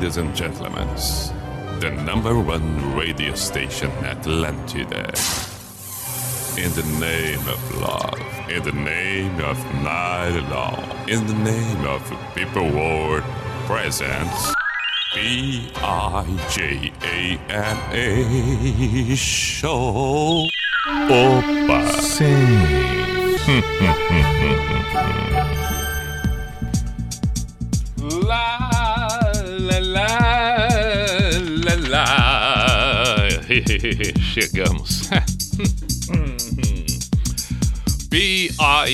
ladies and gentlemen, the #1 radio station Atlântida. In the name of love, in the name of night long, in the name of people world presence, Bijana Show. Opa! Sim! La la la la la. Chegamos. Bijana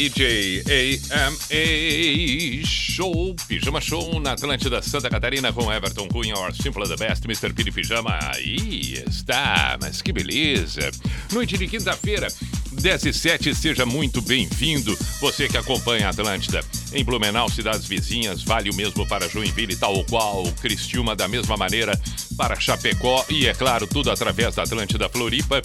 Show, Pijama Show na Atlântida Santa Catarina com Everton Cunha, or Simple the Best, Mr. Piri Pijama. Aí está, mas que beleza. Noite de quinta-feira, 17, seja muito bem-vindo. Você que acompanha a Atlântida em Blumenau, cidades vizinhas, vale o mesmo para Joinville, tal qual Criciúma, da mesma maneira para Chapecó e, é claro, tudo através da Atlântida Floripa.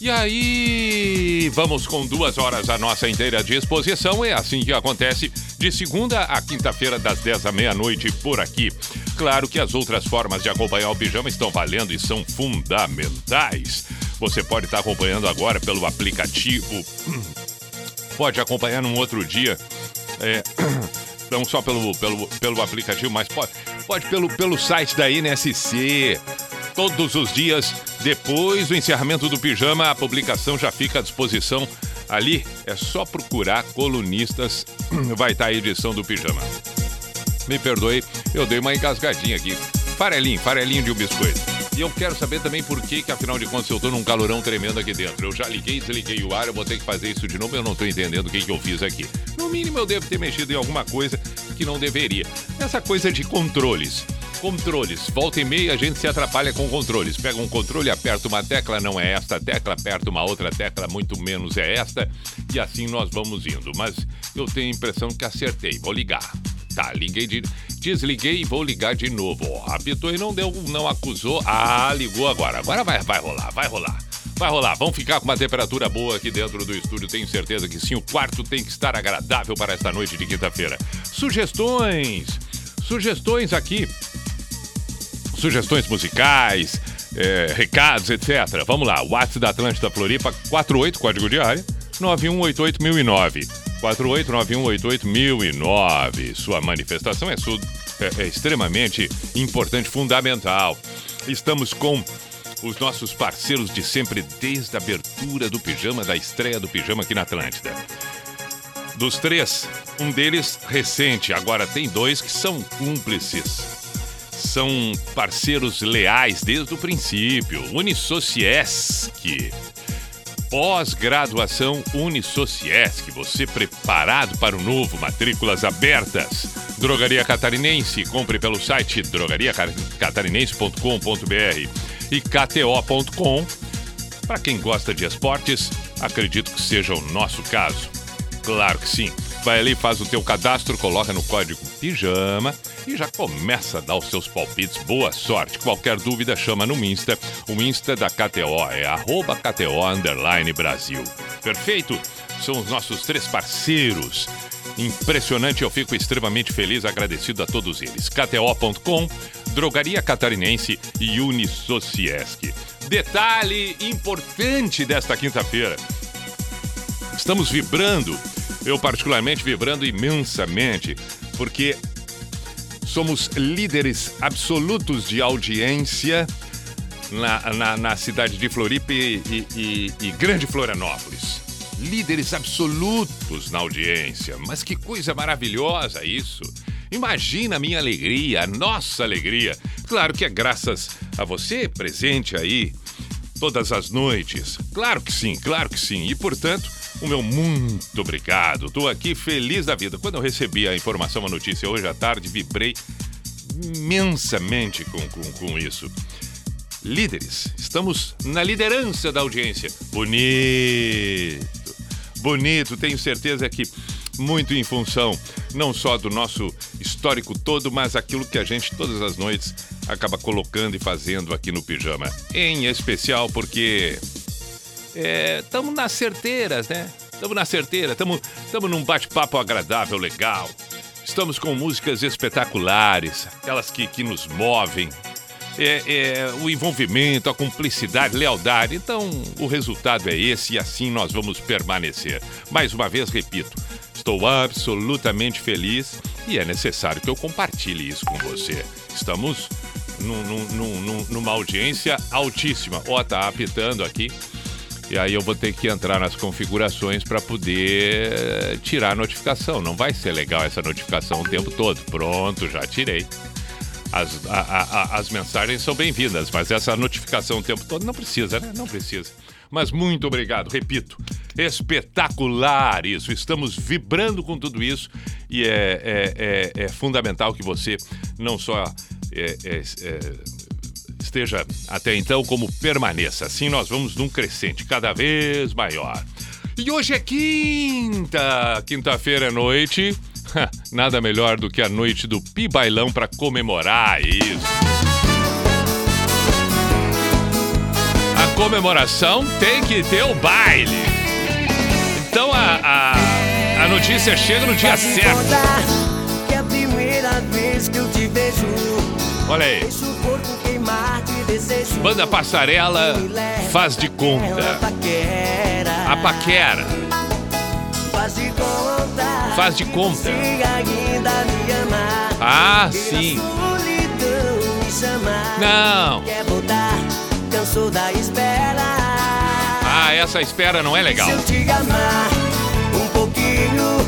E aí, vamos com 2 horas à nossa inteira disposição. É assim que acontece de segunda a quinta-feira, das 10 à meia-noite, por aqui. Claro que as outras formas de acompanhar o Pijama estão valendo e são fundamentais. Você pode estar acompanhando agora pelo aplicativo, pode acompanhar num outro dia, não só pelo aplicativo, mas pode pelo site da NSC. Todos os dias, depois do encerramento do Pijama, a publicação já fica à disposição ali. É só procurar Colunistas, vai estar a edição do Pijama. Me perdoe, eu dei uma engasgadinha aqui. Farelinho de um biscoito. E eu quero saber também por que afinal de contas, eu tô num calorão tremendo aqui dentro. Eu já liguei, desliguei o ar, eu vou ter que fazer isso de novo, eu não tô entendendo o que eu fiz aqui. No mínimo, eu devo ter mexido em alguma coisa que não deveria. Essa coisa de controles. Volta e meia a gente se atrapalha com controles. Pega um controle, aperta uma tecla, não é esta tecla, aperta uma outra tecla, muito menos é esta. E assim nós vamos indo. Mas eu tenho a impressão que acertei. Vou ligar. Tá, liguei, desliguei e vou ligar de novo. Ó, apitou e não deu, não acusou. Ah, ligou agora. Agora vai rolar. Vamos ficar com uma temperatura boa aqui dentro do estúdio. Tenho certeza que sim, o quarto tem que estar agradável para esta noite de quinta-feira. Sugestões aqui. Sugestões musicais, recados, etc. Vamos lá, WhatsApp da Atlântida Floripa, 48, código de área, 9188009. 489188009. Sua manifestação é extremamente importante, fundamental. Estamos com os nossos parceiros de sempre, desde a abertura do Pijama, da estreia do Pijama aqui na Atlântida. Dos 3, um deles recente, agora tem 2 que são cúmplices. São parceiros leais desde o princípio. Unisociesc. Pós-graduação Unisociesc. Você preparado para o novo, matrículas abertas. Drogaria Catarinense. Compre pelo site drogariacatarinense.com.br e KTO.com. Para quem gosta de esportes, acredito que seja o nosso caso. Claro que sim. Vai ali, faz o teu cadastro, coloca no código PIJAMA e já começa a dar os seus palpites. Boa sorte. Qualquer dúvida, chama no Insta. O Insta da KTO é @KTO_Brasil. Perfeito? São os nossos 3 parceiros. Impressionante, eu fico extremamente feliz, agradecido a todos eles. KTO.com, Drogaria Catarinense e Unisociesc. Detalhe importante desta quinta-feira. Estamos vibrando. Eu particularmente vibrando imensamente, porque somos líderes absolutos de audiência na cidade de Floripa e Grande Florianópolis. Líderes absolutos na audiência. Mas que coisa maravilhosa isso. Imagina a minha alegria, a nossa alegria. Claro que é graças a você presente aí todas as noites. Claro que sim, claro que sim. E, portanto, o meu muito obrigado. Tô aqui feliz da vida. Quando eu recebi a informação, a notícia hoje à tarde, vibrei imensamente com isso. Líderes, estamos na liderança da audiência. Bonito, tenho certeza que muito em função não só do nosso histórico todo, mas aquilo que a gente todas as noites acaba colocando e fazendo aqui no Pijama. Em especial porque estamos nas certeiras, né? Estamos num bate-papo agradável, legal. Estamos com músicas espetaculares, aquelas que nos movem. O envolvimento, a cumplicidade, lealdade. Então, o resultado é esse e assim nós vamos permanecer. Mais uma vez, repito, estou absolutamente feliz e é necessário que eu compartilhe isso com você. Estamos numa audiência altíssima. Ó, tá apitando aqui. E aí eu vou ter que entrar nas configurações para poder tirar a notificação. Não vai ser legal essa notificação o tempo todo. Pronto, já tirei. As mensagens são bem-vindas, mas essa notificação o tempo todo não precisa, né? Não precisa. Mas muito obrigado, repito, espetacular isso. Estamos vibrando com tudo isso e é fundamental que você não só esteja até então, como permaneça. Assim nós vamos num crescente cada vez maior. E hoje é quinta-feira à noite. Nada melhor do que a noite do Pi Bailão para comemorar isso. A comemoração tem que ter o baile. Então a notícia chega no dia certo. Que é a primeira vez que eu te vejo. Olha aí. Banda Passarela faz de conta. A paquera. Faz de conta. Faz de conta. Ah, sim. Não. Ah, essa espera não é legal. Um pouquinho.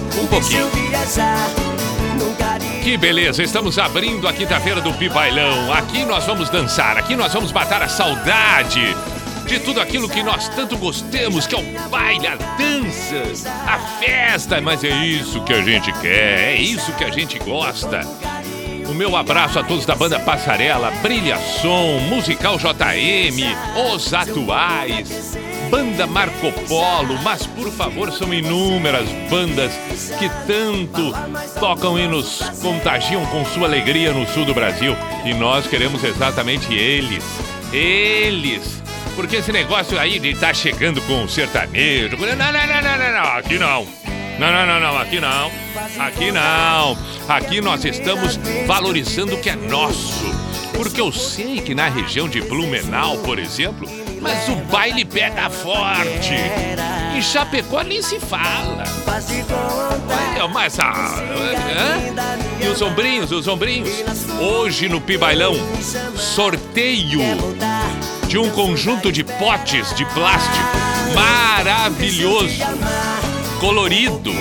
Que beleza, estamos abrindo a quinta-feira do Pi Bailão. Aqui nós vamos dançar, aqui nós vamos matar a saudade de tudo aquilo que nós tanto gostamos, que é o baile, a dança, a festa. Mas é isso que a gente quer, é isso que a gente gosta. O meu abraço a todos da Banda Passarela, Brilha Som, Musical JM, Os Atuais, Banda Marco Polo. Mas, por favor, são inúmeras bandas que tanto tocam e nos contagiam com sua alegria no sul do Brasil. E nós queremos exatamente eles. Porque esse negócio aí de estar chegando com o sertanejo... Não, aqui não. Não, aqui não. Aqui não. Aqui nós estamos valorizando o que é nosso. Porque eu sei que na região de Blumenau, por exemplo, mas o baile pega forte. Em Chapecó nem se fala. Mas, e os ombrinhos. Hoje no Pi Bailão, sorteio de um conjunto de potes de plástico maravilhoso, colorido,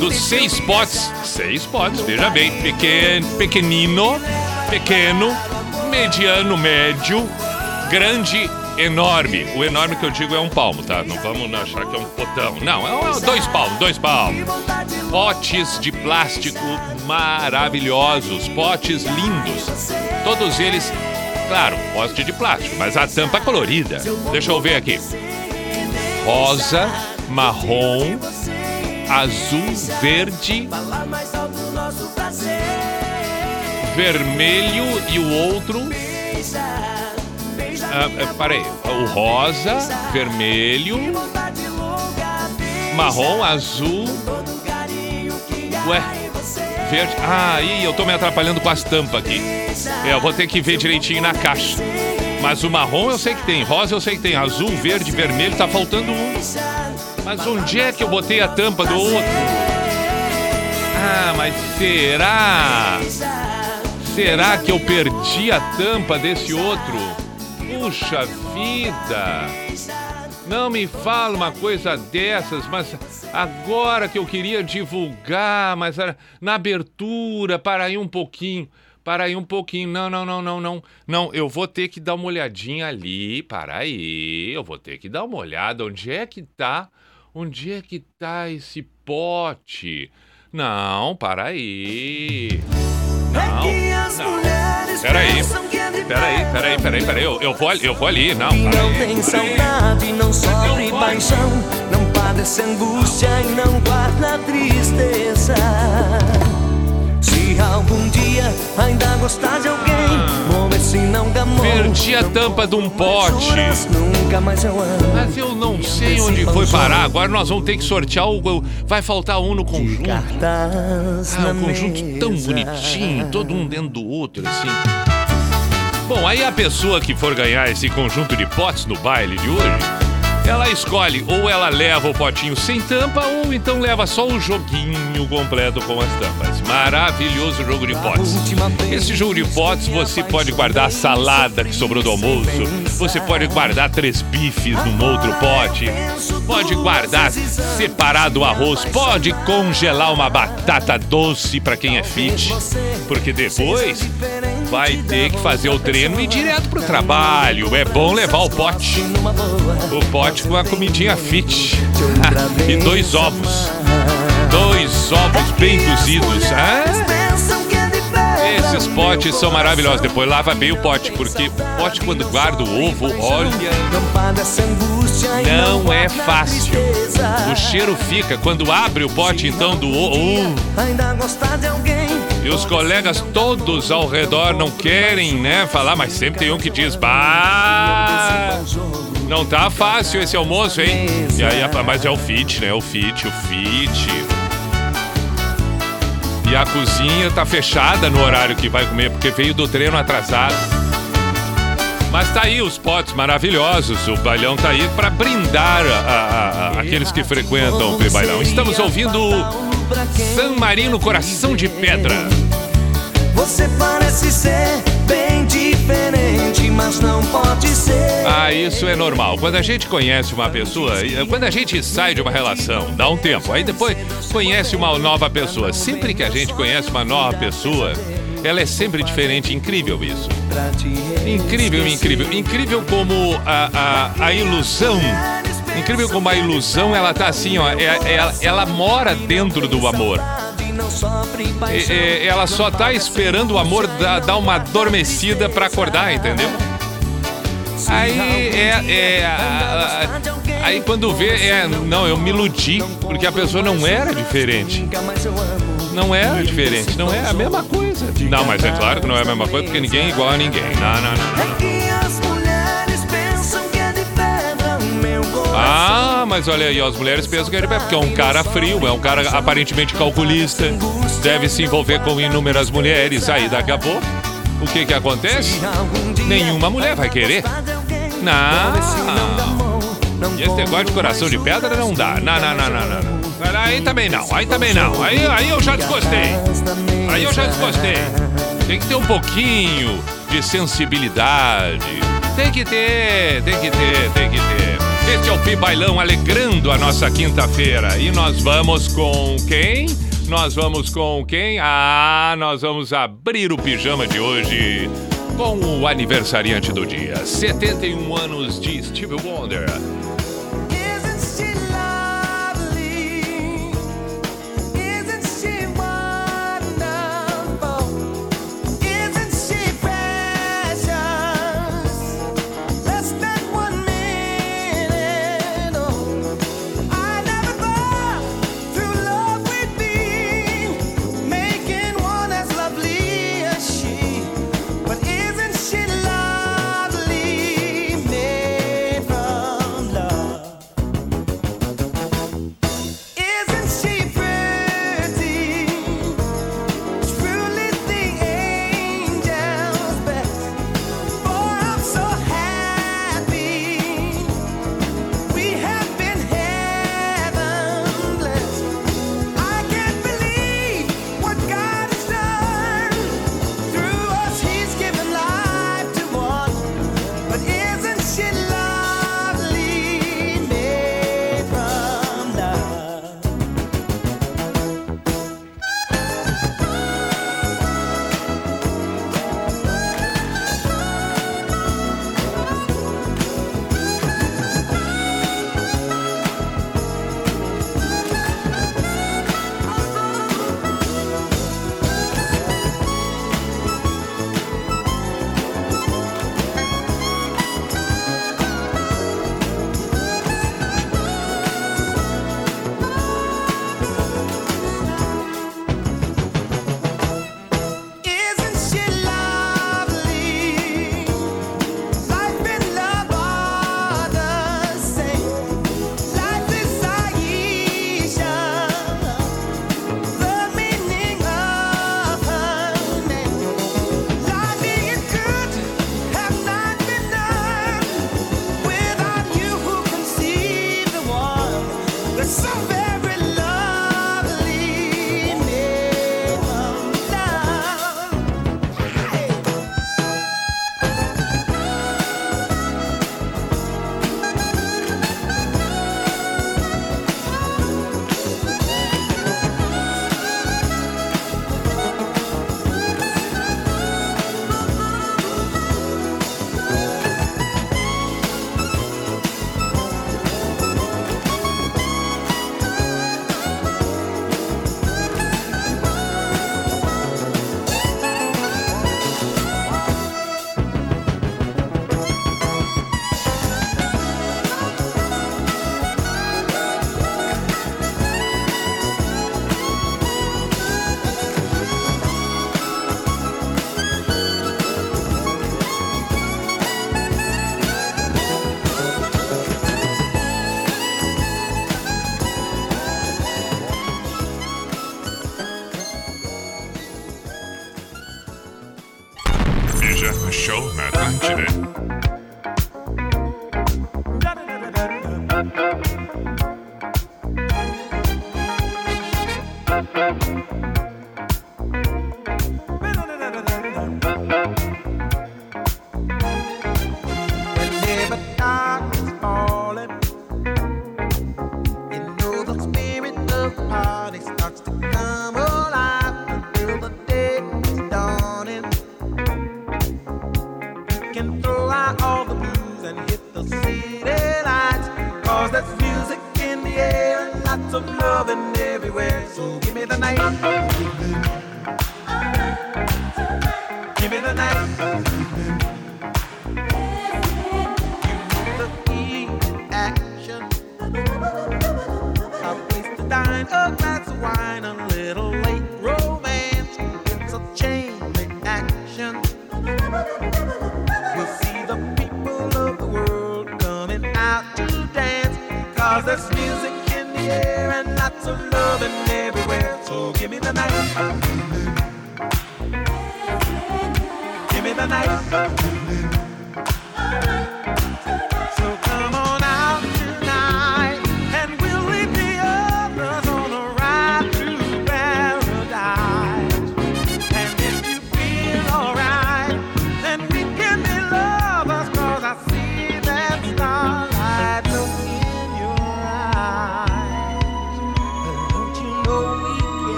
dos 6 potes. 6 potes, veja bem, pequeno, mediano, médio, grande, enorme. O enorme que eu digo é 1 palmo, tá? Não vamos achar que é um potão. Não, é 2 palmos. Potes de plástico maravilhosos, potes lindos, todos eles... Claro, poste de plástico, mas a tampa é colorida. Deixa eu ver aqui. Rosa, marrom, azul, verde, vermelho e o outro... Peraí. O rosa, vermelho, marrom, azul... Ué... Verde. Ah, e eu tô me atrapalhando com as tampas aqui. Eu vou ter que ver direitinho na caixa. Mas o marrom eu sei que tem, rosa eu sei que tem, azul, verde, vermelho, tá faltando um. Mas onde é que eu botei a tampa do outro? Ah, mas será? Será que eu perdi a tampa desse outro? Puxa vida! Não me fala uma coisa dessas, mas agora que eu queria divulgar, mas na abertura, para aí um pouquinho, não, eu vou ter que dar uma olhadinha ali, onde é que tá esse pote? Não, para aí, não, peraí, eu vou ali, não. Não tem saudade, não sofre paixão, não padece angústia e não guarda tristeza. Se algum dia ainda gostar de alguém, Perdi a tampa de um pote, mas eu não sei onde foi parar. Agora nós vamos ter que sortear o... Vai faltar um no conjunto. Ah, um conjunto tão bonitinho, todo um dentro do outro, assim. Bom, aí a pessoa que for ganhar esse conjunto de potes no baile de hoje, ela escolhe, ou ela leva o potinho sem tampa, ou então leva só o joguinho completo com as tampas. Maravilhoso jogo de potes. Esse jogo de potes, você pode guardar a salada que sobrou do almoço, você pode guardar 3 bifes num outro pote, pode guardar separado o arroz, pode congelar uma batata doce pra quem é fit, porque depois vai ter que fazer o treino e ir direto pro trabalho. É bom levar o pote. O pote com uma comidinha fit. E 2 ovos. 2 ovos bem cozidos. Esses potes são maravilhosos. Depois lava bem o pote, porque o pote, quando guarda o ovo, olha, não é fácil. O cheiro fica quando abre o pote, então, do ovo. E os colegas todos ao redor não querem, né, falar, mas sempre tem um que diz: bah, não tá fácil esse almoço, hein? E aí, mas é o fit, né? O fit. E a cozinha tá fechada no horário que vai comer, porque veio do treino atrasado. Mas tá aí os potes maravilhosos, o bailão tá aí pra brindar aqueles que frequentam o bailão. Estamos ouvindo San Marino, Coração de Pedra. Você parece ser bem diferente, mas não pode ser. Ah, isso é normal. Quando a gente conhece uma pessoa, quando a gente sai de uma relação, dá um tempo, aí depois conhece uma nova pessoa. Sempre que a gente conhece uma nova pessoa, ela é sempre diferente. Incrível isso. Incrível. Incrível como a ilusão. Incrível como a ilusão, ela tá assim, ó, ela mora dentro do amor. Ela só tá esperando o amor dar uma adormecida pra acordar, entendeu? Aí quando vê, não, eu me iludi, porque a pessoa não era diferente. Não é a mesma coisa. Não, mas é claro que não é a mesma coisa, porque ninguém é igual a ninguém. Não. Ah, mas olha aí, as mulheres pensam que é de pé, porque é um cara frio, é um cara aparentemente calculista, deve se envolver com inúmeras mulheres. Aí daqui a pouco, o que que acontece? Nenhuma mulher vai querer. Não. E esse negócio de coração de pedra não dá. Não. Aí também não. Aí eu já desgostei. Tem que ter um pouquinho de sensibilidade. Tem que ter. Este é o Pi Bailão, alegrando a nossa quinta-feira. E nós vamos com quem? Ah, nós vamos abrir o pijama de hoje com o aniversariante do dia. 71 anos de Stevie Wonder. Love.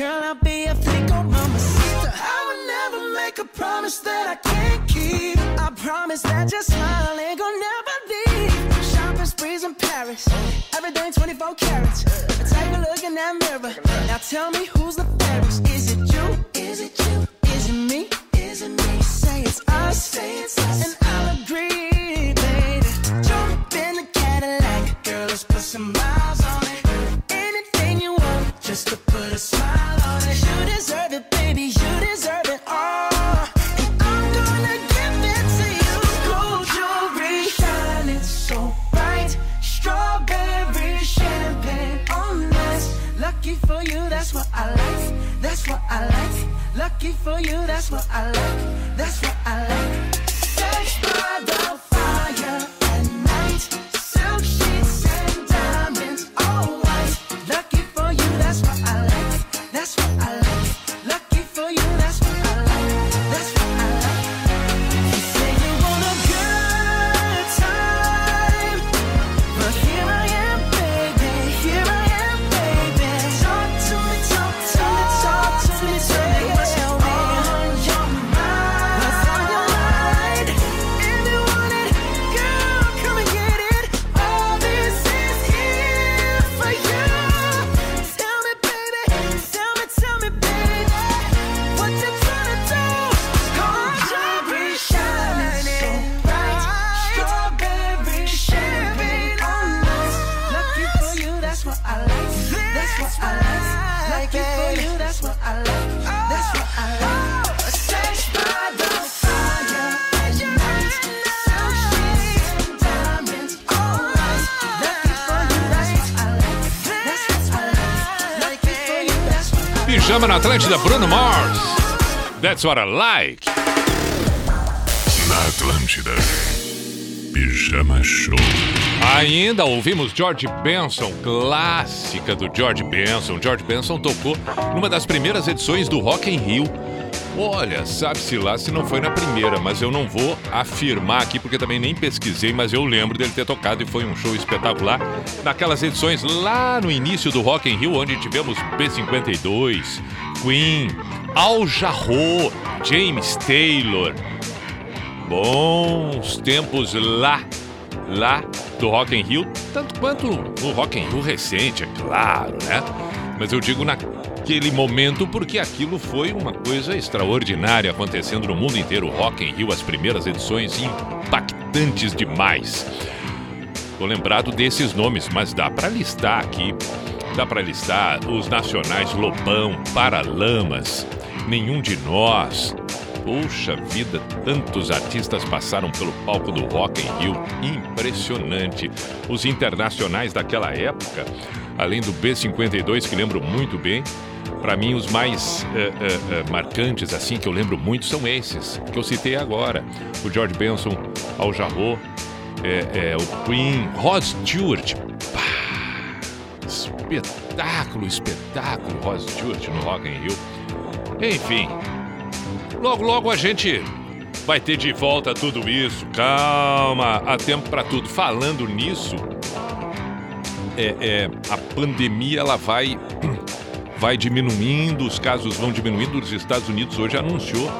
Girl, I'll be a freak on mama sister. I would never make a promise that I can't keep. I promise that your smile ain't gonna never leave. Shopping sprees in Paris, everything 24 carats. Take a look in that mirror, now tell me who's the fairest. Is it you? Is it you? Is it me? Is it me? Say it's us, say it's us, and I'll agree, baby. Jump in the Cadillac, girl, let's put some miles on it. Anything you want, just to put a smile on it. You deserve it, baby, you deserve it all. And I'm gonna give it to you. Gold jewelry, shining so bright. Strawberry champagne on us. Lucky for you, that's what I like. That's what I like. Lucky for you, that's what I like. That's what I like. Sex by the fire at night. Silk sheets and diamonds, all white. Lucky for you, that's what I like. That's what I like. Lucky for you, that's what I like. That's what I like. You say you want a good time, but here I am, baby, talk to me, tell me what's on your mind. What's on your mind? If you want it, girl, come and get it. All this is here for you. Tell me, baby, what you tryna do? Gold jewelry shining so bright, strawberry champagne on us. Lucky for you, that's what I like. That's what I like. Lucky for you, that's what I like. That's what I like. Sex by the fire at night. Silk sheets and diamonds, all white. Lucky for you, that's what I like. That's what I like. Lucky for you, that's what I like. Pijama na Atlântida, Bruno Mars. That's what I like. Na Atlântida, Pijama Show. Ainda ouvimos George Benson, clássica do George Benson. George Benson tocou numa das primeiras edições do Rock in Rio. Olha, sabe-se lá se não foi na primeira, mas eu não vou afirmar aqui porque também nem pesquisei, mas eu lembro dele ter tocado e foi um show espetacular. Naquelas edições lá no início do Rock in Rio, onde tivemos B-52, Queen, Al Jarreau, James Taylor. Bons tempos lá do Rock in Rio, tanto quanto o Rock in Rio recente, é claro, né? Mas eu digo naquele momento porque aquilo foi uma coisa extraordinária acontecendo no mundo inteiro. O Rock in Rio, as primeiras edições impactantes demais. Tô lembrado desses nomes, mas dá pra listar aqui. Dá pra listar os nacionais: Lobão, Paralamas, Nenhum de Nós. Poxa vida, tantos artistas passaram pelo palco do Rock in Rio, impressionante. Os internacionais daquela época, além do B-52, que lembro muito bem, para mim os mais marcantes, assim, que eu lembro muito, são esses que eu citei agora. O George Benson, Al Jarreau, o Queen, Rod Stewart. Pá, espetáculo, Rod Stewart no Rock in Rio. Enfim... Logo a gente vai ter de volta tudo isso. Calma, há tempo pra tudo. Falando nisso, a pandemia ela vai diminuindo, os casos vão diminuindo. Os Estados Unidos hoje anunciou,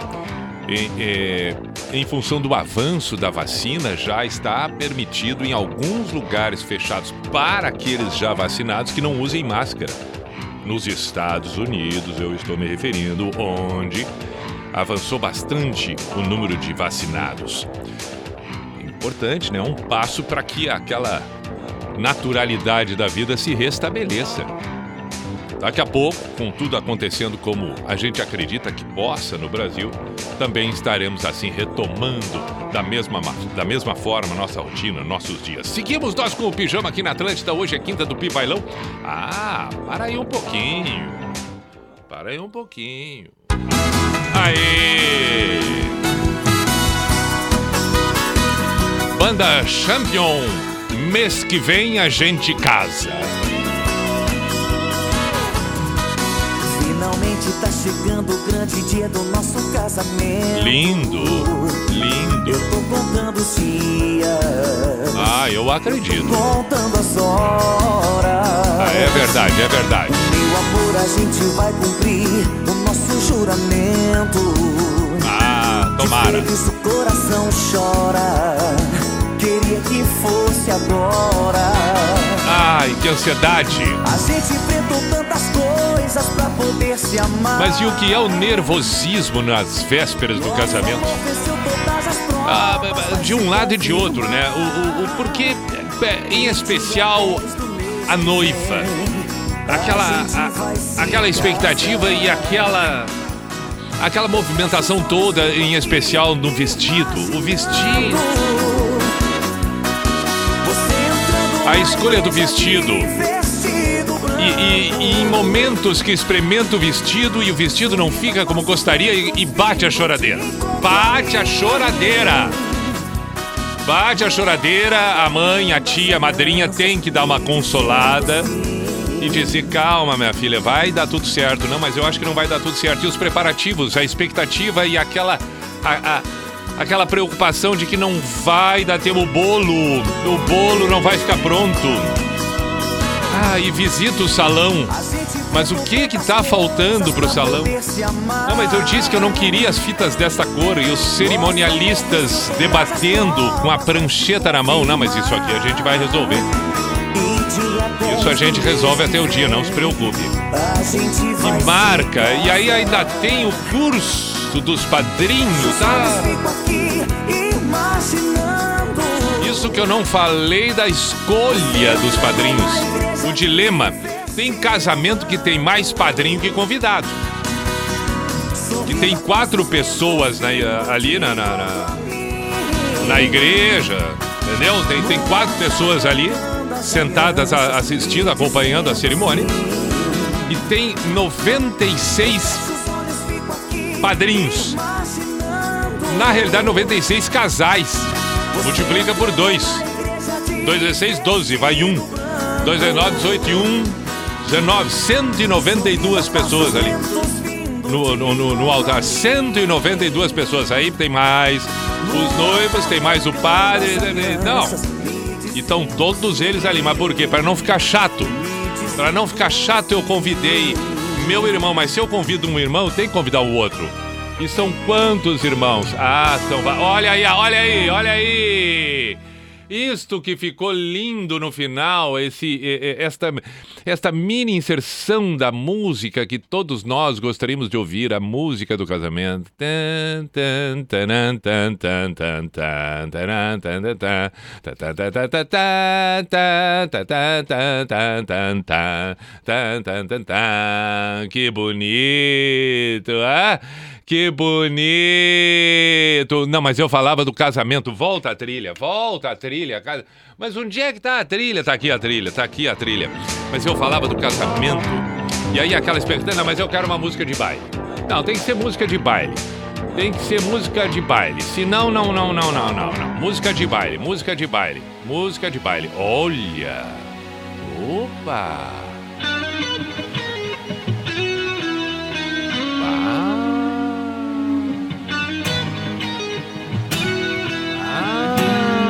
em função do avanço da vacina, já está permitido em alguns lugares fechados para aqueles já vacinados que não usem máscara. Nos Estados Unidos, eu estou me referindo, onde... avançou bastante o número de vacinados. Importante, né? Um passo para que aquela naturalidade da vida se restabeleça. Daqui a pouco, com tudo acontecendo como a gente acredita que possa no Brasil, também estaremos assim retomando da mesma forma nossa rotina, nossos dias. Seguimos nós com o Pijama aqui na Atlântida. Hoje é quinta do Pi Bailão. Ah, para aí um pouquinho. Aê! Banda Champion, mês que vem a gente casa. Finalmente tá chegando o grande dia do nosso casamento. Lindo, lindo. Eu tô contando os dias. Ah, eu acredito. Contando as horas. Ah, é verdade, é verdade. Meu amor, a gente vai cumprir o nosso juramento. Ah, tomara. De feliz o coração chora. Queria que fosse agora. Ai, que ansiedade. A gente enfrentou tantas coisas pra poder se amar. Mas e o que é o nervosismo nas vésperas do casamento? Ah, de um lado e de outro, né? Porque, em especial, a noiva. Aquela expectativa e aquela movimentação toda, em especial no vestido. O vestido... A escolha do vestido e em momentos que experimenta o vestido e o vestido não fica como gostaria e bate a choradeira. Bate a choradeira. Bate a choradeira. A mãe, a tia, a madrinha tem que dar uma consolada e dizer, calma minha filha, vai dar tudo certo. Não, mas eu acho que não vai dar tudo certo. E os preparativos, a expectativa e aquela preocupação de que não vai dar tempo o bolo não vai ficar pronto. Ah, e visita o salão. Mas o que tá faltando pro salão? Não, mas eu disse que eu não queria as fitas desta cor e os cerimonialistas debatendo com a prancheta na mão. Não, mas isso aqui a gente vai resolver. Isso a gente resolve até o dia, não se preocupe. E marca, e aí ainda tem o curso dos padrinhos, tá? Isso que eu não falei da escolha dos padrinhos. O dilema. Tem casamento que tem mais padrinho que convidado. Que tem 4 pessoas ali na igreja, entendeu? Tem 4 pessoas ali sentadas assistindo, acompanhando a cerimônia. E tem 96 padrinhos. Na realidade, 96 casais. Multiplica por 2. 2 vezes 6, 12. Vai 1. 2 vezes 9, 18 e 1. 19. 192 pessoas ali. No altar. 192 pessoas. Aí tem mais os noivos, tem mais o padre. Não. Então, todos eles ali. Mas por quê? Para não ficar chato. Para não ficar chato, eu convidei meu irmão, mas se eu convido um irmão, tem que convidar o outro. E são quantos irmãos? Ah, são... Olha aí, olha aí, olha aí! Isto que ficou lindo no final, esta mini inserção da música que todos nós gostaríamos de ouvir, a música do casamento. Que bonito, ah? Que bonito! Não, mas eu falava do casamento. Volta a trilha. Mas onde é que tá a trilha? Tá aqui a trilha. Mas eu falava do casamento. E aí aquela expectativa, não, mas eu quero uma música de baile. Não, tem que ser música de baile. Senão, não. Música de baile. Olha! Opa! Ah!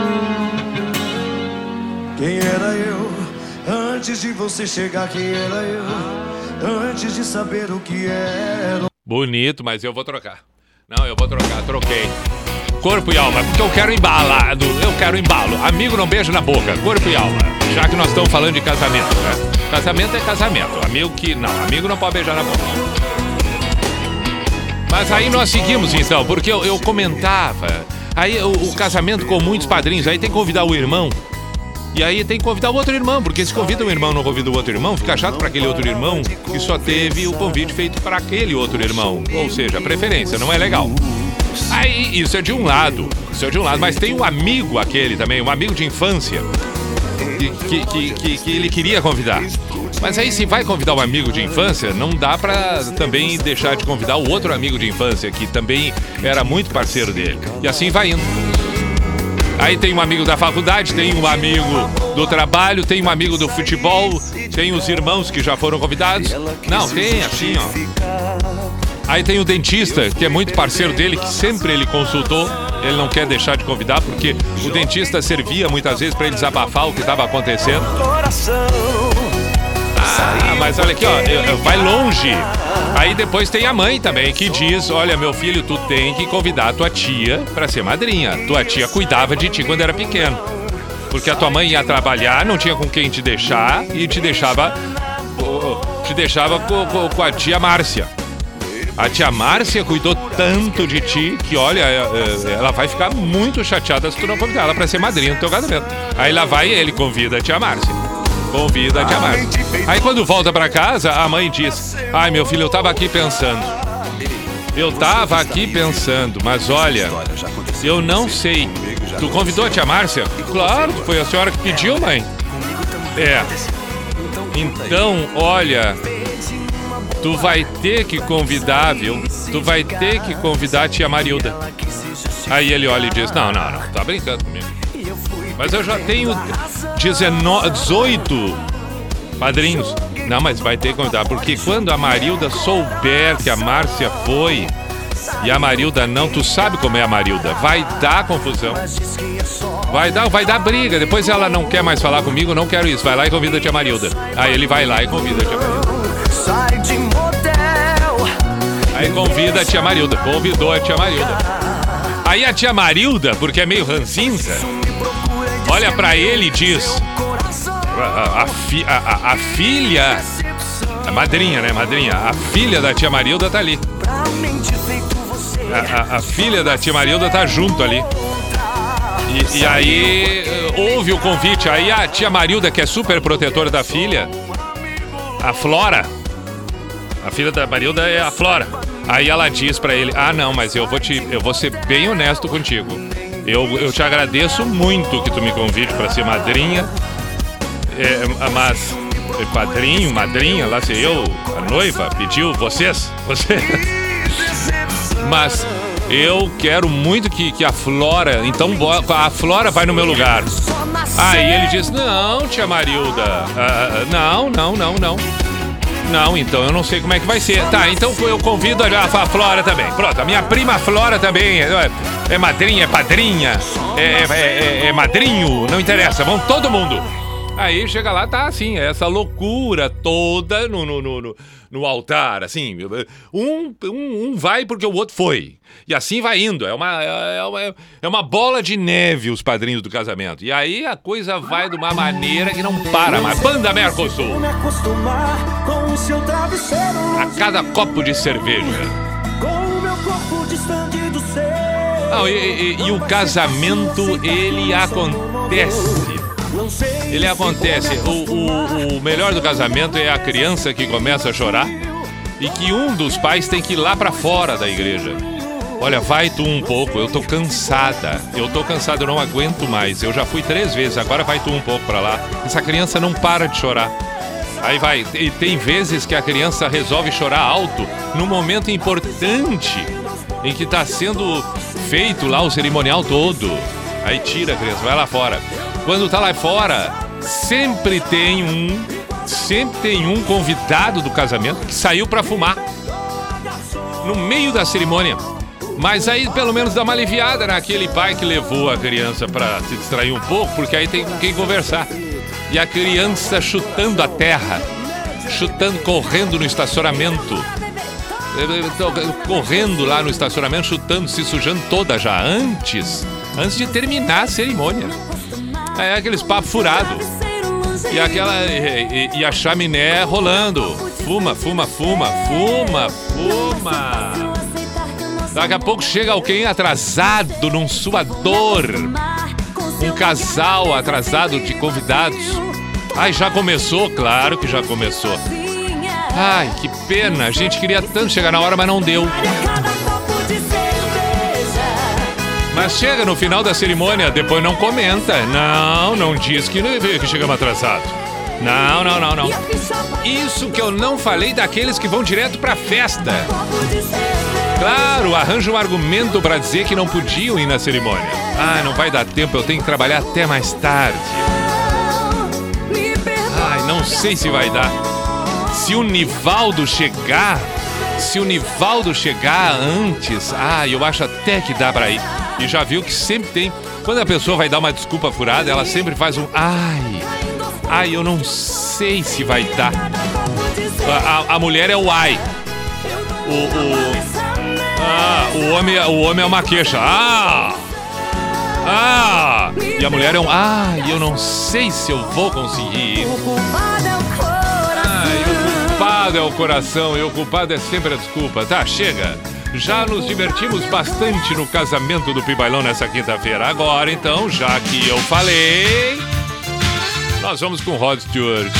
Quem era eu, antes de você chegar, quem era eu, antes de saber o que era. Bonito, mas eu vou trocar. Não, eu vou trocar, troquei. Corpo e alma, porque eu quero embalado, eu quero embalo. Amigo não beijo na boca, corpo e alma. Já que nós estamos falando de casamento, né? Casamento é casamento, amigo não pode beijar na boca. Mas aí nós seguimos então, porque eu comentava, aí o casamento com muitos padrinhos, aí tem que convidar o irmão. E aí tem que convidar o outro irmão, porque se convida um irmão não convida o outro irmão, fica chato para aquele outro irmão que só teve o convite feito para aquele outro irmão. Ou seja, a preferência não é legal. Aí, isso é de um lado, mas tem um amigo aquele também, um amigo de infância, que ele queria convidar. Mas aí se vai convidar um amigo de infância, não dá para também deixar de convidar o outro amigo de infância, que também era muito parceiro dele. E assim vai indo. Aí tem um amigo da faculdade, tem um amigo do trabalho, tem um amigo do futebol, tem os irmãos que já foram convidados. Não, tem assim, ó. Aí tem o dentista, que é muito parceiro dele, que sempre ele consultou. Ele não quer deixar de convidar, porque o dentista servia muitas vezes para ele desabafar o que estava acontecendo. Ah, mas olha aqui, ó, vai longe. Aí depois tem a mãe também, que diz: olha, meu filho, tu tem que convidar a tua tia para ser madrinha. Tua tia cuidava de ti quando era pequeno, porque a tua mãe ia trabalhar, não tinha com quem te deixar, e te deixava com a tia Márcia. A tia Márcia cuidou tanto de ti que, olha, ela vai ficar muito chateada se tu não convidar ela para ser madrinha do teu casamento. Aí lá vai ele, convida a tia Márcia. Convida a tia Márcia. Aí quando volta pra casa, a mãe diz: ai, meu filho, eu tava aqui pensando, mas olha, eu não sei. Tu convidou a tia Márcia? Claro, foi a senhora que pediu, mãe. É. Então, olha, tu vai ter que convidar, viu? Tu vai ter que convidar a tia Marilda. Aí ele olha e diz: não, tá brincando comigo. Mas eu já tenho 18 padrinhos. Não, mas vai ter que convidar, porque quando a Marilda souber que a Márcia foi e a Marilda não, tu sabe como é a Marilda, vai dar confusão. Vai dar briga. Depois ela não quer mais falar comigo, não quero isso. Vai lá e convida a tia Marilda. Aí ele vai lá e convida a tia Marilda. Aí convida a tia Marilda. Convidou a tia Marilda. Aí a tia Marilda, porque é meio ranzinza, olha pra ele e diz: a filha, a madrinha, né, madrinha, a filha da tia Marilda tá ali. A filha da tia Marilda tá junto ali. E aí houve o convite. Aí a tia Marilda, que é super protetora da filha, a Flora, a filha da Marilda é a Flora. Aí ela diz pra ele: ah, não, mas eu vou ser bem honesto contigo. Eu te agradeço muito que tu me convide pra ser madrinha, mas padrinho, madrinha, lá sei eu, a noiva pediu vocês. Mas eu quero muito que a Flora, então a Flora vai no meu lugar. Aí ele diz: não, tia Marilda, não, então eu não sei como é que vai ser. Tá, então eu convido a Flora também. Pronto, a minha prima Flora também é madrinha, é padrinha, é madrinho, não interessa, vão todo mundo. Aí chega lá, tá assim, essa loucura toda no altar, assim. Um vai porque o outro foi. E assim vai indo, é uma bola de neve os padrinhos do casamento. E aí a coisa vai de uma maneira que não para mais. Banda Mercosul. A cada copo de cerveja. Não, e o casamento, ele acontece. Ele acontece. O melhor do casamento é a criança que começa a chorar e que um dos pais tem que ir lá pra fora da igreja. Olha, vai tu um pouco, eu tô cansada, eu não aguento mais. Eu já fui 3 vezes, agora vai tu um pouco pra lá. Essa criança não para de chorar. Aí vai, e tem vezes que a criança resolve chorar alto num momento importante em que tá sendo feito lá o cerimonial todo. Aí tira a criança, vai lá fora. Quando tá lá fora, sempre tem um convidado do casamento que saiu pra fumar no meio da cerimônia. Mas aí pelo menos dá uma aliviada naquele pai que levou a criança pra se distrair um pouco, porque aí tem com quem conversar. E a criança chutando a terra, correndo no estacionamento, correndo lá no estacionamento, chutando, se sujando toda já, antes de terminar a cerimônia. É aqueles papos furados. E a chaminé rolando. Fuma. Daqui a pouco chega alguém atrasado, num suador. Um casal atrasado de convidados. Ai, já começou? Claro que já começou. Ai, que pena. A gente queria tanto chegar na hora, mas não deu. Mas chega no final da cerimônia, depois não comenta. Não diz que chegamos atrasados. Não. Isso que eu não falei daqueles que vão direto pra festa. Claro, arranja um argumento pra dizer que não podiam ir na cerimônia. Ah, não vai dar tempo, eu tenho que trabalhar até mais tarde. Ai, não sei se vai dar. Se o Nivaldo chegar, se o Nivaldo chegar antes, eu acho até que dá pra ir. E já viu que sempre tem, quando a pessoa vai dar uma desculpa furada, ela sempre faz um ai, eu não sei se vai dar. A mulher é o ai. O homem é uma queixa. E a mulher é um eu não sei se eu vou conseguir. O culpado é o coração e o culpado é sempre a desculpa. Tá, chega. Já nos divertimos bastante no casamento do Pibailão nessa quinta-feira. Agora, então, já que eu falei, nós vamos com Rod Stewart.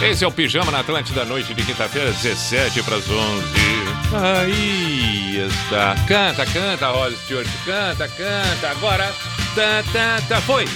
Esse é o Pijama na Atlântida, noite de quinta-feira, 11:17. Aí está. Canta, Rod Stewart. Canta. Agora. Tá. Foi.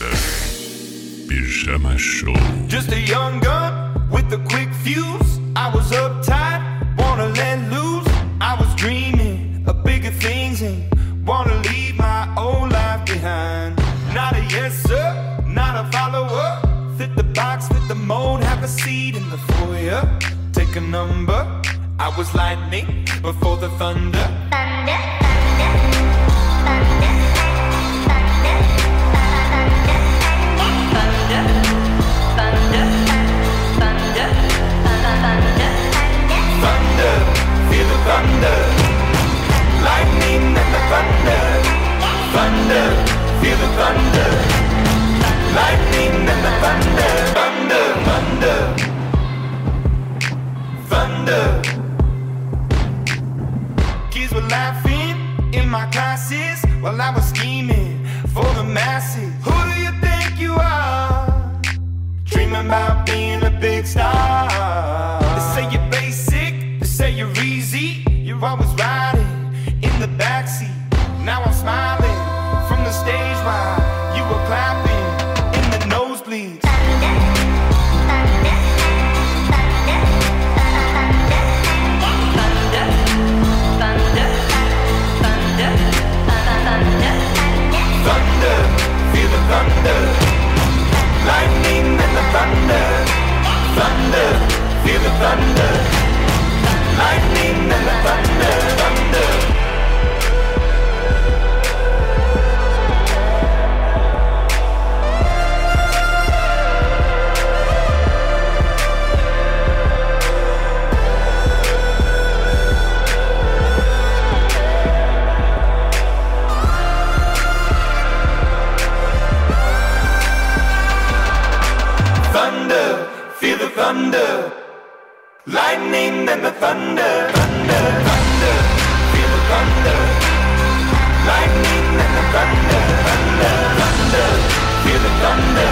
Atlântida. Pijama Show. Just a young gun with a quick fuse. I was uptight, wanna let loose. I was dreaming of bigger things and wanna leave my old life behind. Not a yes sir, not a follower. Fit the box, fit the mold, have a seat in the foyer. Take a number. I was lightning before the thunder. Thunder, thunder, thunder, thunder, thunder, thunder, thunder, thunder, thunder, feel the thunder, lightning and the thunder, feel the thunder, lightning and the thunder, thunder, thunder, thunder. Laughing in my classes while I was scheming for the masses. Who do you think you are? Dreaming about being a big star. They say you're basic, they say you're easy. You're always riding in the backseat. Now I'm smiling from the stage while you were clapping in the nosebleeds. Thunder, thunder, thunder, thunder, thunder, thunder. Thunder, feel the thunder, lightning and the thunder, feel the thunder, lightning and the thunder. Thunder, lightning and the thunder, thunder, thunder, feel the thunder, lightning and the thunder, thunder, thunder, feel the thunder,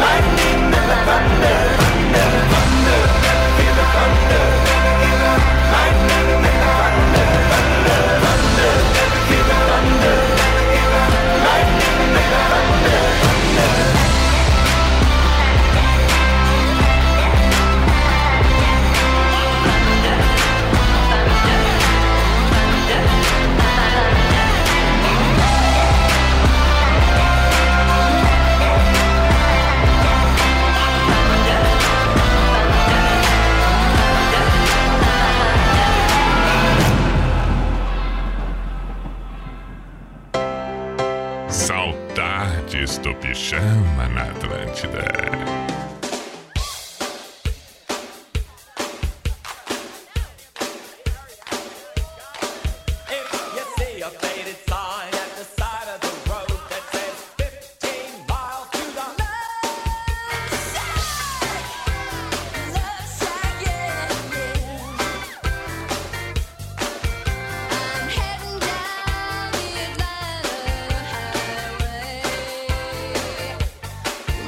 lightning and the thunder, thunder, thunder, feel the thunder, lightning and the thunder, thunder, thunder, feel the thunder, lightning and the thunder, thunder. Saudades do Pijama na Atlântida.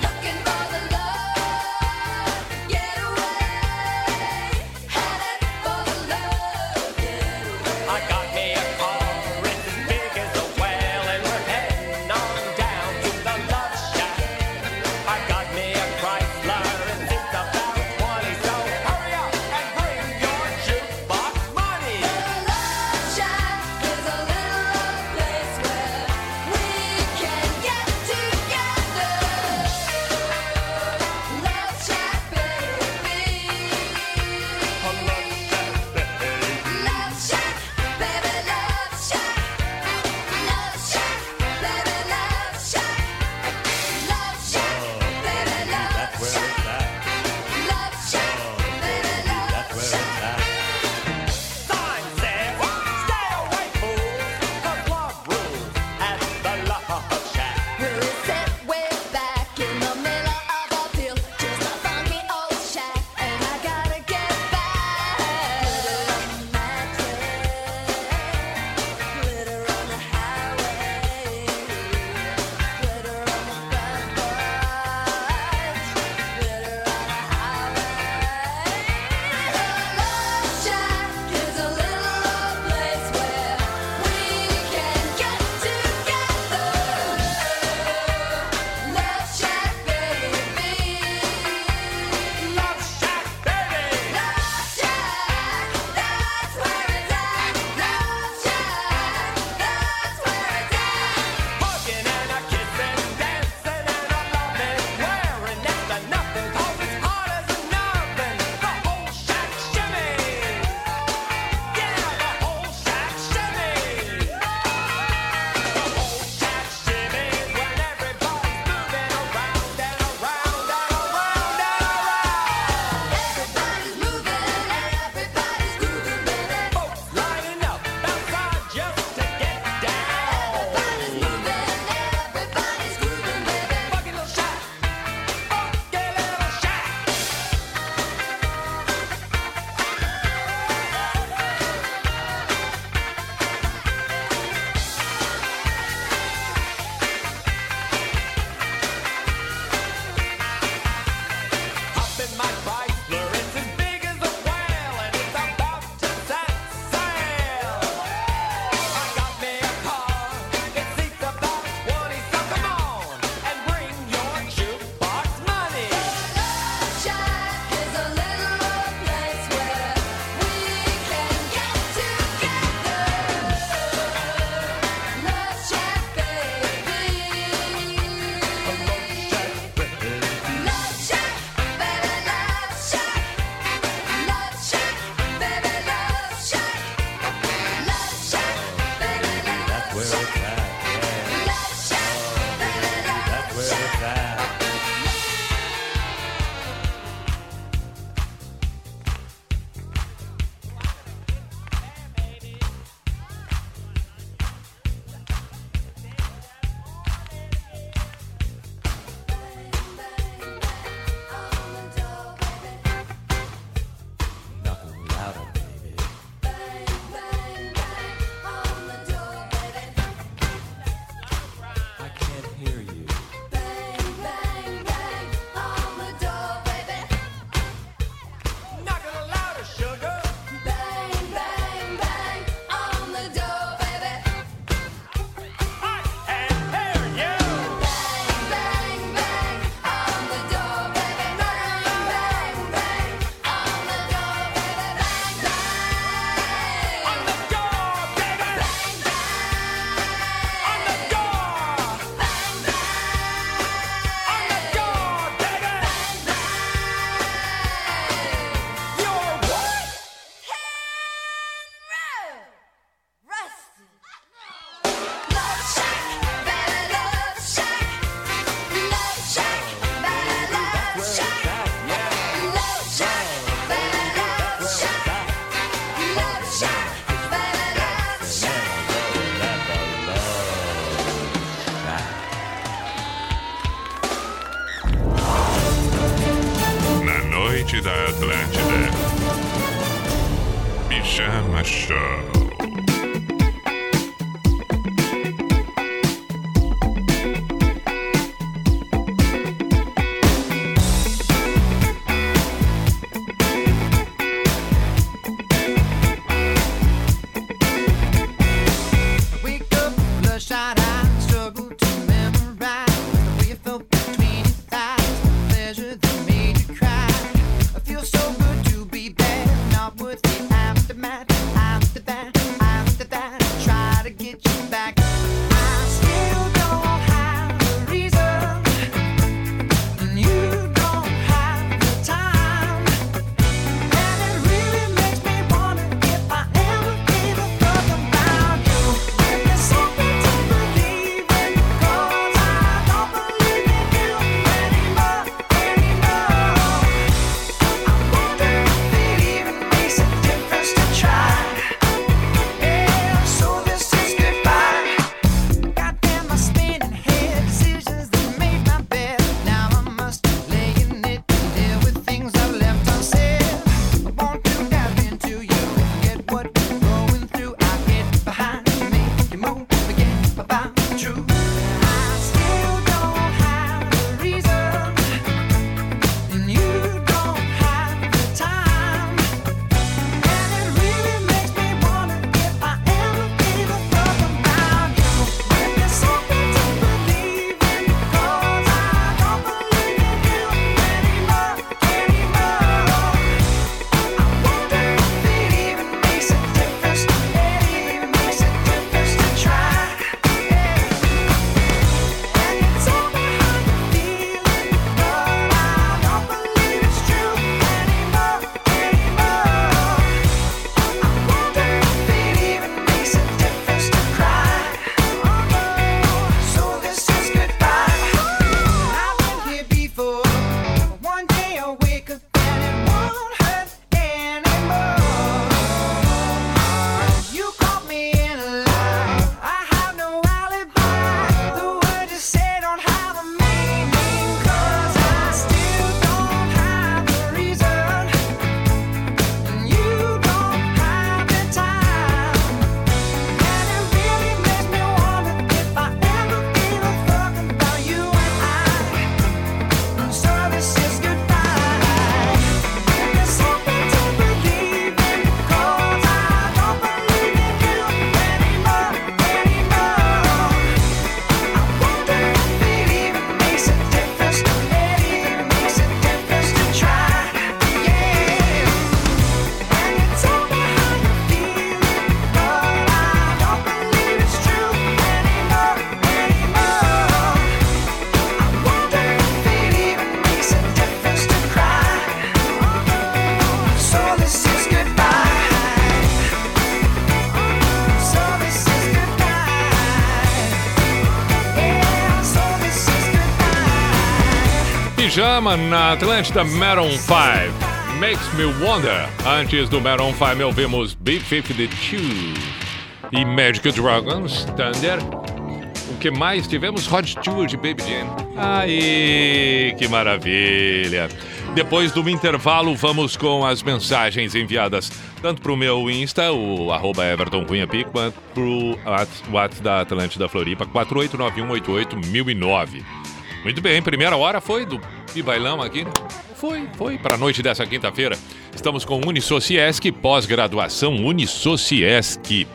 Looking for the love. noite da Atlântida. Pijama Show. Pijama na Atlântida, Maroon 5, Makes Me Wonder. Antes do Maroon 5, ouvimos B-52 e Magic Dragons, Thunder. O que mais tivemos? Rod Stewart de Baby Jane. Aí, que maravilha. Depois do intervalo, vamos com as mensagens enviadas tanto para o meu Insta, o arroba Everton Cunha Pico, quanto para o WhatsApp da Atlântida Floripa, 489188009. Muito bem, primeira hora foi do E bailão aqui? Foi. Para a noite dessa quinta-feira, estamos com Unisociesc, pós-graduação Unisociesc.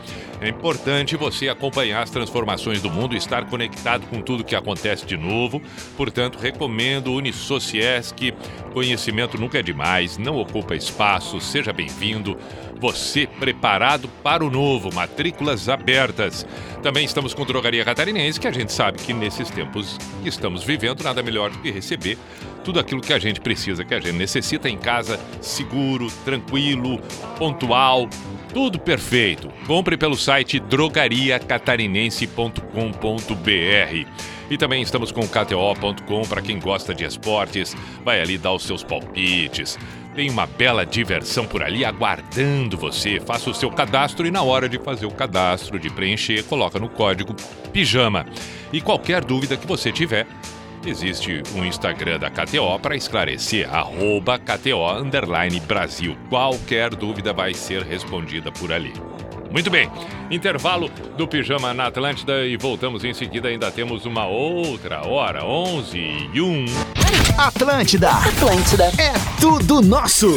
É importante você acompanhar as transformações do mundo e estar conectado com tudo que acontece de novo. Portanto, recomendo Unisociesc. Conhecimento nunca é demais, não ocupa espaço, seja bem-vindo. Você preparado para o novo, matrículas abertas. Também estamos com Drogaria Catarinense, que a gente sabe que nesses tempos que estamos vivendo, nada melhor do que receber tudo aquilo que a gente precisa, que a gente necessita em casa, seguro, tranquilo, pontual, tudo perfeito. Compre pelo site drogariacatarinense.com.br. E também estamos com KTO.com, para quem gosta de esportes, vai ali dar os seus palpites. Tem uma bela diversão por ali aguardando você. Faça o seu cadastro e na hora de fazer o cadastro, de preencher, coloca no código PIJAMA. E qualquer dúvida que você tiver, existe um Instagram da KTO para esclarecer, @KTO_Brasil. Qualquer dúvida vai ser respondida por ali. Muito bem, intervalo do Pijama na Atlântida e voltamos em seguida. Ainda temos uma outra hora, 11:01. Atlântida. Atlântida. É tudo nosso.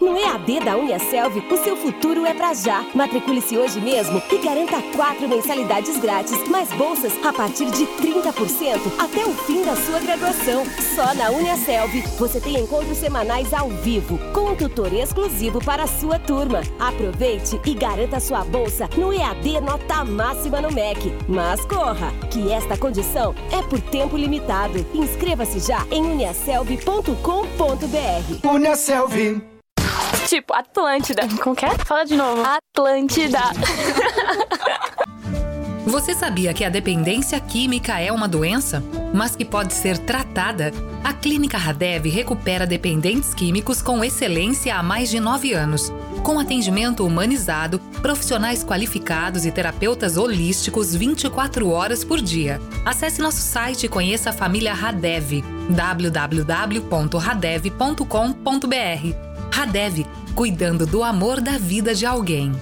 No EAD da Uniaselvi, o seu futuro é pra já. Matricule-se hoje mesmo e garanta 4 mensalidades grátis, mais bolsas a partir de 30% até o fim da sua graduação. Só na Uniaselvi, você tem encontros semanais ao vivo, com um tutor exclusivo para a sua turma. Aproveite e garanta sua bolsa no EAD Nota Máxima no MEC. Mas corra, que esta condição é por tempo limitado. Inscreva-se já em uniaselvi.com.br. Uniaselvi. Tipo, Atlântida. Como que é? Fala de novo. Atlântida. Você sabia que a dependência química é uma doença, mas que pode ser tratada? A Clínica Radev recupera dependentes químicos com excelência há mais de 9 anos. Com atendimento humanizado, profissionais qualificados e terapeutas holísticos 24 horas por dia. Acesse nosso site e conheça a família Radev. www.radev.com.br. Radev, cuidando do amor da vida de alguém.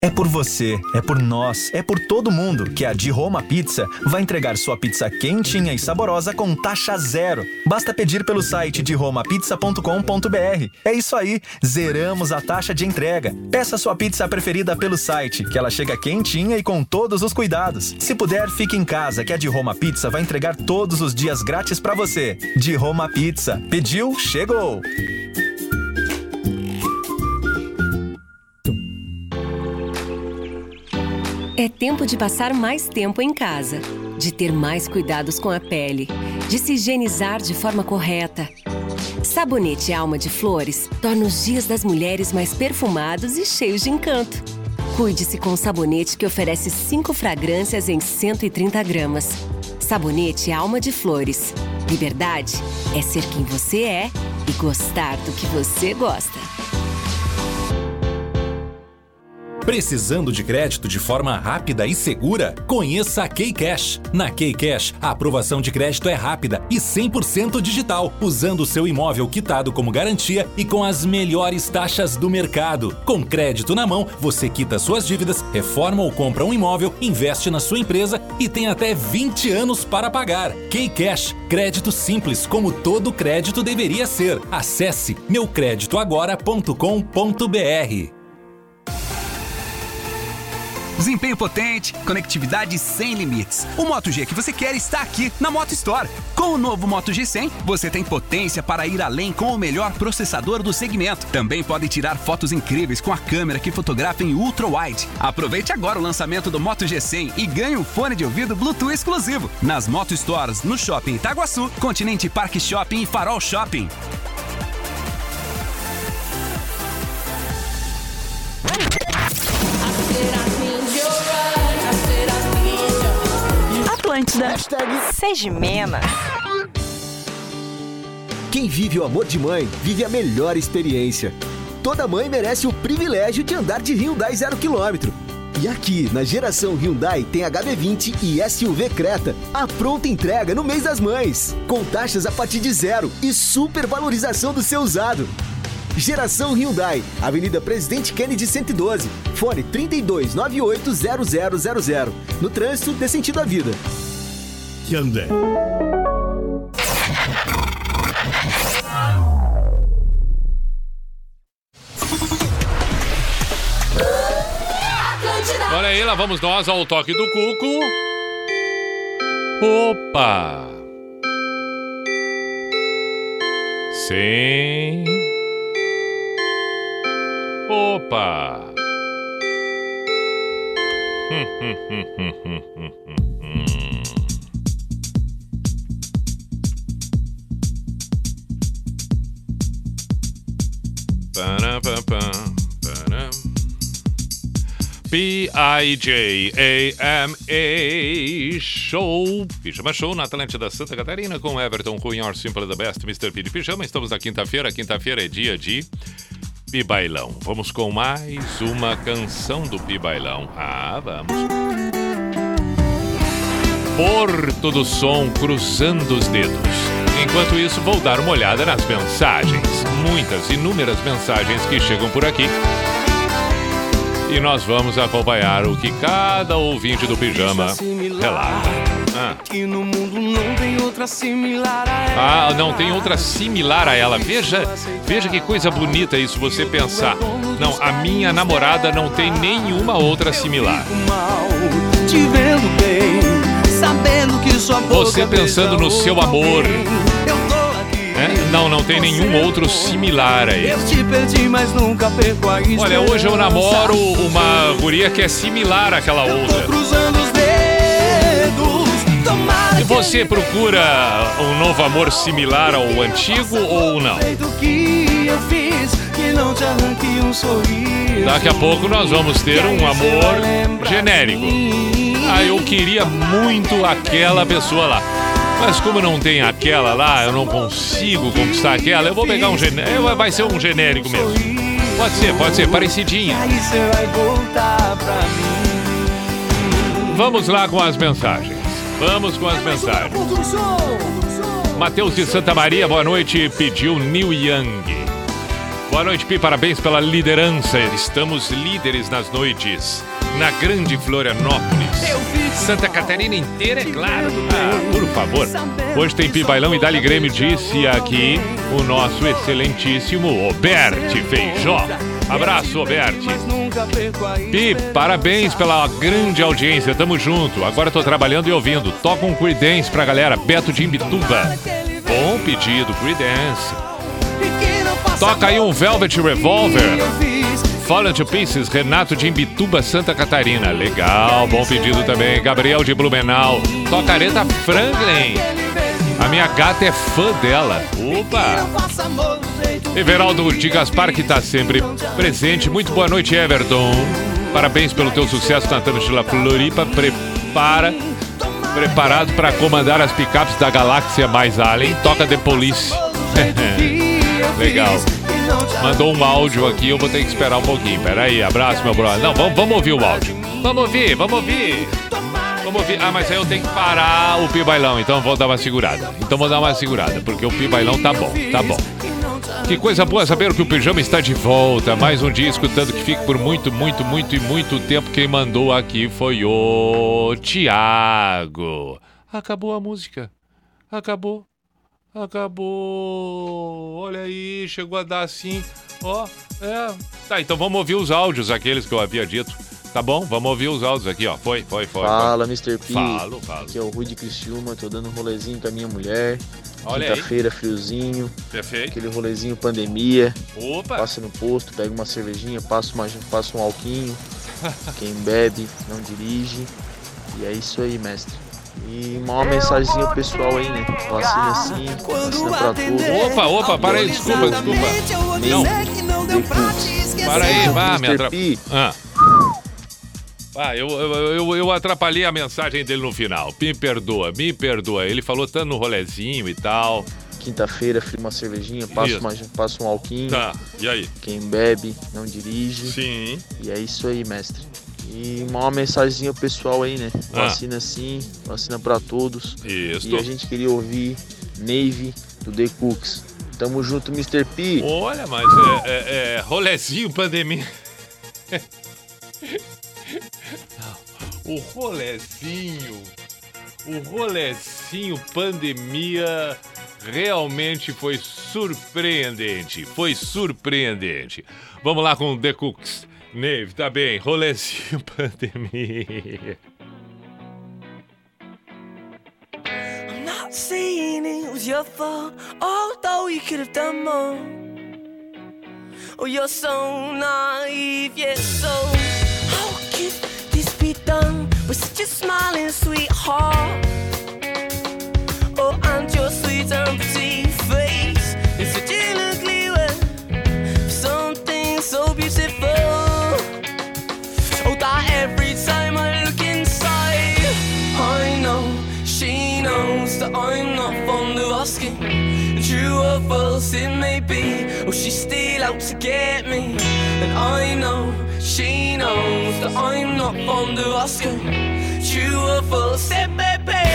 É por você, é por nós, é por todo mundo que a Di Roma Pizza vai entregar sua pizza quentinha e saborosa com taxa zero. Basta pedir pelo site diromapizza.com.br. É isso aí, zeramos a taxa de entrega. Peça sua pizza preferida pelo site, que ela chega quentinha e com todos os cuidados. Se puder, fique em casa, que a Di Roma Pizza vai entregar todos os dias grátis pra você. Di Roma Pizza. Pediu, chegou! É tempo de passar mais tempo em casa, de ter mais cuidados com a pele, de se higienizar de forma correta. Sabonete Alma de Flores torna os dias das mulheres mais perfumados e cheios de encanto. Cuide-se com o sabonete que oferece 5 fragrâncias em 130 gramas. Sabonete Alma de Flores. Liberdade é ser quem você é e gostar do que você gosta. Precisando de crédito de forma rápida e segura? Conheça a KeyCash. Na KeyCash, a aprovação de crédito é rápida e 100% digital, usando seu imóvel quitado como garantia e com as melhores taxas do mercado. Com crédito na mão, você quita suas dívidas, reforma ou compra um imóvel, investe na sua empresa e tem até 20 anos para pagar. KeyCash, crédito simples, como todo crédito deveria ser. Acesse meucreditoagora.com.br. Desempenho potente, conectividade sem limites. O Moto G que você quer está aqui na Moto Store. Com o novo Moto G100, você tem potência para ir além com o melhor processador do segmento. Também pode tirar fotos incríveis com a câmera que fotografa em ultra-wide. Aproveite agora o lançamento do Moto G100 e ganhe um fone de ouvido Bluetooth exclusivo. Nas Moto Stores, no Shopping Itaguaçu, Continente Park Shopping e Farol Shopping. Seja mena. Quem vive o amor de mãe, vive a melhor experiência. Toda mãe merece o privilégio de andar de Hyundai 0km. E aqui, na Geração Hyundai, tem HB20 e SUV Creta. A pronta entrega no mês das mães. Com taxas a partir de zero e supervalorização do seu usado. Geração Hyundai, Avenida Presidente Kennedy 112, fone 32980000. No trânsito, dê sentido à vida. Hyundai. Olha aí, lá vamos nós ao toque do cuco. Opa! Sim. Opa! P-I-J-A-M-A Show. Pijama Show na Atlântida Santa Catarina com Everton Cunha, Or Simple the Best, Mr. P de Pijama. Estamos na quinta-feira. Quinta-feira é dia de Pibailão. Vamos com mais uma canção do Pibailão. Ah, vamos. Porto do Som cruzando os dedos. Enquanto isso, vou dar uma olhada nas mensagens. Muitas, inúmeras mensagens que chegam por aqui. E nós vamos acompanhar o que cada ouvinte do Pijama relata. Que no mundo não tem outra similar a ela. Ah, não tem outra similar a ela. Veja que coisa bonita isso, você pensar. Não, a minha namorada não tem nenhuma outra similar. Você pensando no seu amor. É? Não, não tem nenhum outro similar aí. Olha, hoje eu namoro uma guria que é similar àquela outra. E você procura um novo amor similar ao antigo ou não? Daqui a pouco nós vamos ter um amor genérico. Ah, eu queria muito aquela pessoa lá, mas como não tem aquela lá, eu não consigo conquistar aquela. Eu vou pegar um genérico, vai ser um genérico mesmo. Pode ser, parecidinha. Vamos lá com as mensagens. Vamos com as mensagens. Matheus de Santa Maria, boa noite, pediu New Yang. Boa noite, Pi, parabéns pela liderança. Estamos líderes nas noites. Na grande Florianópolis. Santa Catarina inteira, é claro. Ah, por favor. Hoje tem Pi Bailão e Dali Grêmio, disse aqui o nosso excelentíssimo Oberti Feijó. Abraço, Oberti. Pi, parabéns pela grande audiência, tamo junto. Agora tô trabalhando e ouvindo. Toca um Creedence pra galera, Beto de Imbituba. Bom pedido, Creedence. Toca aí um Velvet Revolver. Fallen to Pieces, Renato de Imbituba, Santa Catarina. Legal, bom pedido também. Gabriel de Blumenau. Toca Aretha Franklin. A minha gata é fã dela. Opa! Everaldo de Gaspar, que tá sempre presente. Muito boa noite, Everton. Parabéns pelo teu sucesso na Atlântida Floripa. Preparado para comandar as picapes da galáxia mais além. Toca The Police. Legal. Mandou um áudio aqui, eu vou ter que esperar um pouquinho. Peraí, abraço, meu brother. Não, vamos ouvir o áudio. Vamos ouvir. Ah, mas aí eu tenho que parar o Pi Bailão, então vou dar uma segurada. Porque o Pi Bailão tá bom, Que coisa boa saber que o Pijama está de volta. Mais um dia escutando que fica por muito tempo. Quem mandou aqui foi o Tiago. Acabou a música. Acabou. Olha aí, chegou a dar assim. Ó, é. Tá, então vamos ouvir os áudios, aqueles que eu havia dito. Tá bom? Vamos ouvir os áudios aqui, ó. Foi. Fala, Mr. P. Falo. Aqui é o Rui de Criciúma, tô dando um rolezinho com a minha mulher. Olha aí. Quinta-feira, friozinho. Perfeito. Aquele rolezinho pandemia. Opa. Passa no posto, pega uma cervejinha, passa um alquinho. Quem bebe, não dirige. E é isso aí, mestre. E uma mensagenzinha pessoal aí, né? Vacina sim, vacina pra todos. Opa, para aí, desculpa. Não. Para aí, vá, me atrapalha. Eu atrapalhei a mensagem dele no final. Me perdoa. Ele falou tanto no rolezinho e tal. Quinta-feira, uma cervejinha, passa um alquinho. Tá, e aí? Quem bebe, não dirige. Sim. E é isso aí, mestre. E uma mensagenzinha pessoal aí, né? Vacina sim, vacina pra todos. Isso. E a gente queria ouvir Navy do The Cooks. Tamo junto, Mr. P. Olha, mas é rolezinho pandemia. O rolezinho pandemia realmente foi surpreendente. Vamos lá com The Cooks. Neve, tá bem, rolezinho pandemia. I'm not saying it was your fault, although you could have done more. Oh, you're so naive, yes, so how could this be done with such a smiling sweetheart? Oh, and your sweet and pretty face is such an ugly way for something so beautiful. Every time I look inside, I know she knows that I'm not fond of asking. True or false it may be, or she's still out to get me. And I know she knows that I'm not fond of asking. True or false it may be.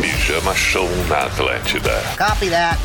Pijama Show na Atlântida. Copy that.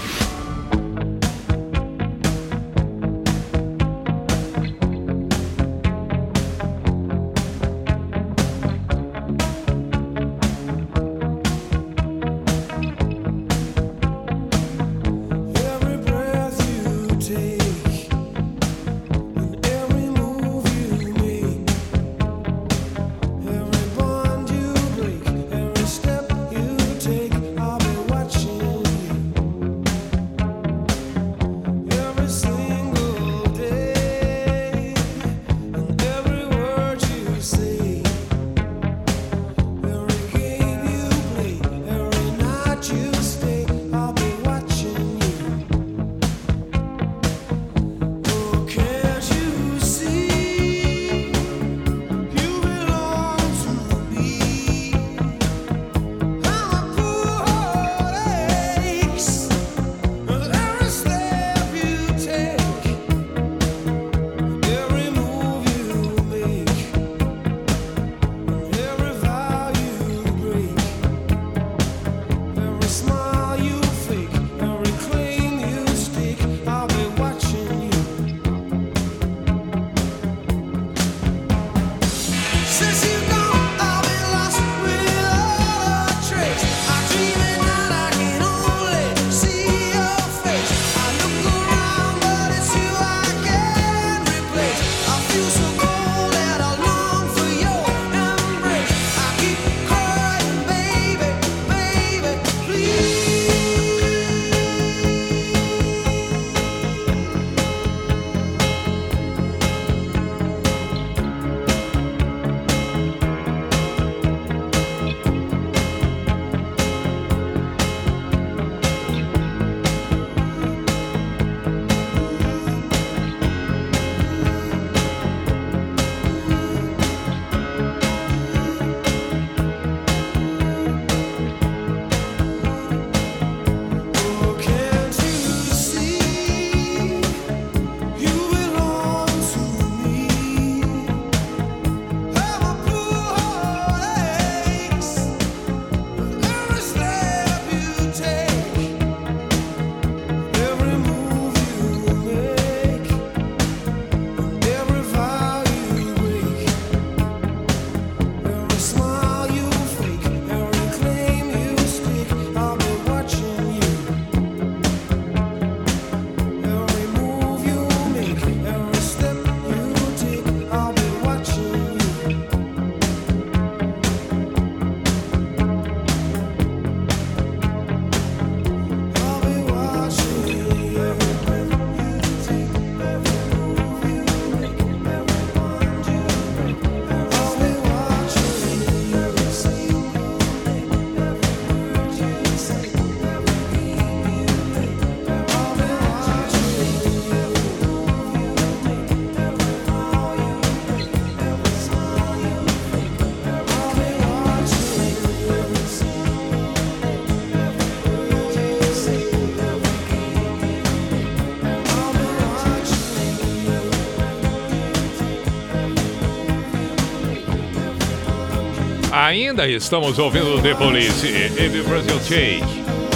Ainda estamos ouvindo The Police, Every Brazil Take.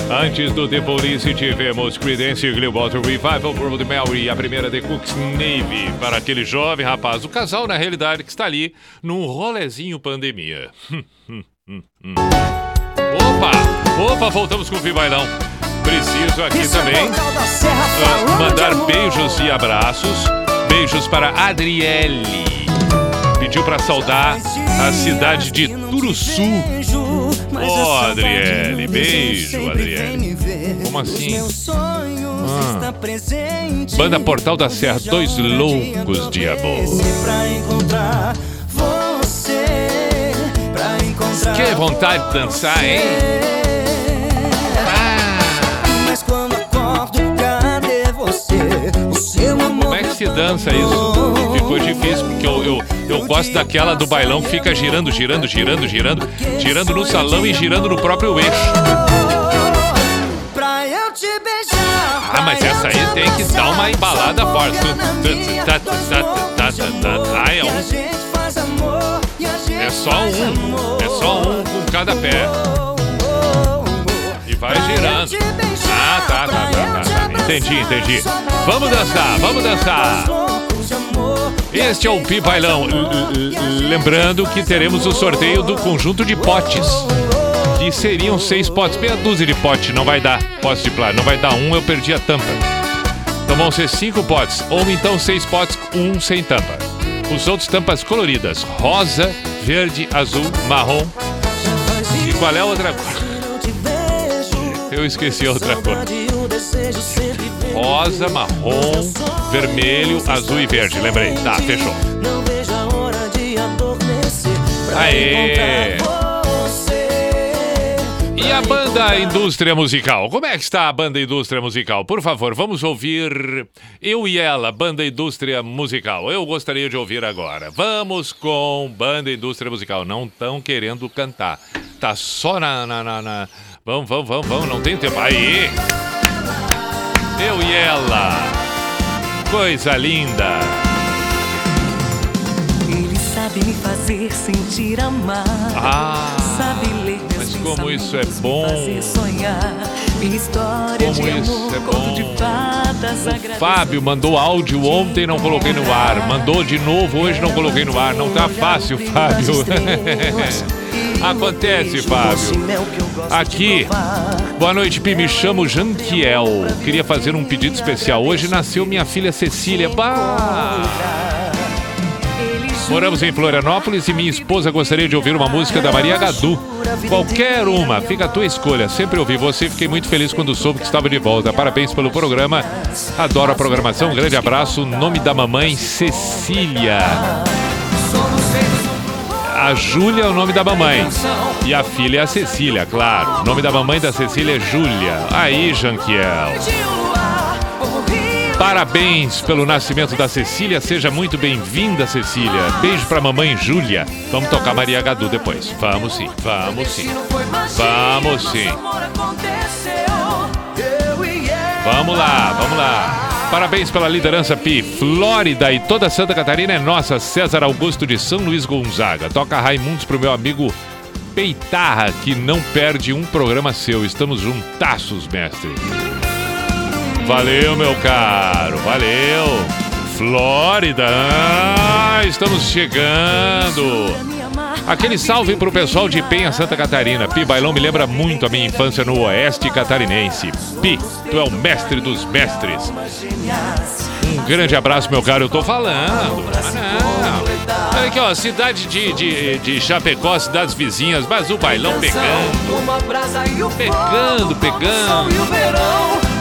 Antes do The Police tivemos Creedence Clearwater Revival, Purple Mary e a primeira The Cooks Navy para aquele jovem rapaz, o casal na realidade que está ali num rolezinho pandemia. Opa, voltamos com o Vivailão. Preciso aqui também mandar beijos e abraços. Beijos para Adriele, pediu pra saudar a cidade de Turuçu. Ó, Adriele, beijo, Adriele. Como assim? Banda Portal da Serra, Dois Loucos de Amor. Que vontade de dançar, hein? Mas quando acordo, cadê você? O seu amor. Como é que se dança isso? Ficou difícil, porque eu gosto daquela do bailão que fica girando, girando, girando, girando, girando no salão e girando no próprio eixo. Ah, mas essa aí tem que dar uma embalada forte. Ah, é um. É só um com cada pé. E vai girando. Ah, tá. Entendi. Vamos dançar. Este é o Pi Bailão. Lembrando que teremos o sorteio do conjunto de potes. Que seriam 6 potes, meia dúzia de potes, não vai dar. Potes de plástico, não vai dar um, eu perdi a tampa. Então vão ser 5 potes, ou então 6 potes, um sem tampa. Os outros tampas coloridas, rosa, verde, azul, marrom. E qual é a outra cor? Eu esqueci a outra cor. Rosa, marrom, vermelho, azul e verde. Lembrei, tá, fechou. Aê! E a Banda Indústria Musical? Como é que está a Banda Indústria Musical? Por favor, vamos ouvir Eu e Ela, Banda Indústria Musical. Eu gostaria de ouvir agora. Vamos com Banda Indústria Musical. Não estão querendo cantar. Tá só na... Vamos, não tem tempo. Aí! Eu e Ela. Coisa linda. Ele sabe me fazer sentir amar. Sabe ler. Como isso é bom. O Fábio mandou áudio ontem, não coloquei no ar. Mandou de novo hoje, não coloquei no ar. Não tá fácil, Fábio. Acontece, Fábio. Aqui, boa noite, Pi. Me chamo Jeanquiel. Queria fazer um pedido especial. Hoje nasceu minha filha Cecília. Moramos em Florianópolis e minha esposa gostaria de ouvir uma música da Maria Gadu. Qualquer uma, fica a tua escolha. Sempre ouvi você, fiquei muito feliz quando soube que estava de volta. Parabéns pelo programa. Adoro a programação, um grande abraço. Nome da mamãe, Cecília. A Júlia é o nome da mamãe. E a filha é a Cecília, claro. O nome da mamãe da Cecília é Júlia. Aí, Jeanquiel. Parabéns pelo nascimento da Cecília. Seja muito bem-vinda, Cecília. Beijo pra mamãe Júlia. Vamos tocar Maria Gadu depois. Vamos sim. Vamos lá. Parabéns pela liderança, Pi. Flórida e toda Santa Catarina é nossa. César Augusto de São Luís Gonzaga. Toca Raimundos pro meu amigo Peitarra, que não perde um programa seu. Estamos juntaços, mestre. Valeu, meu caro, valeu. Flórida, estamos chegando. Aquele salve pro pessoal de Penha, Santa Catarina. Pi, Bailão me lembra muito a minha infância no Oeste Catarinense. Pi, tu é o mestre dos mestres. Um grande abraço, meu caro, eu tô falando. Olha aqui, ó, cidade de Chapecó, cidades vizinhas, mas o Bailão pegando.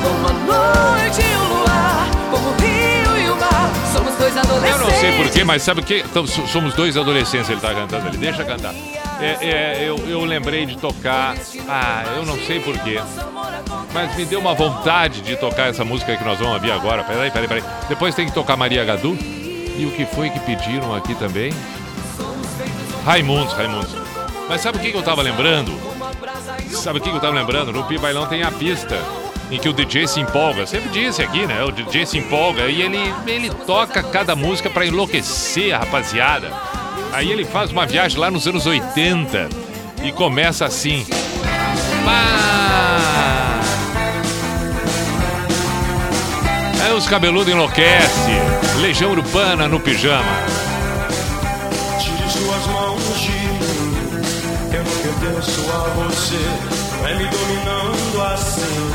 Uma noite e um luar, como o rio e o mar, somos dois adolescentes. Eu não sei porquê, mas sabe o que? Então, somos dois adolescentes, ele tá cantando ali, deixa cantar. Eu lembrei de tocar, eu não sei porquê, mas me deu uma vontade de tocar essa música que nós vamos ouvir agora. Peraí. Depois tem que tocar Maria Gadu. E o que foi que pediram aqui também? Raimundos. Mas sabe o que eu tava lembrando? No Pi Bailão tem a pista em que o DJ se empolga, sempre disse aqui, né? O DJ se empolga e ele toca cada música pra enlouquecer a rapaziada. Aí ele faz uma viagem lá nos anos 80 e começa assim. Aí os cabeludos enlouquecem. Legião Urbana no pijama. Tire suas mãos do giro. Eu não pertenço a você. Vai me dominando assim.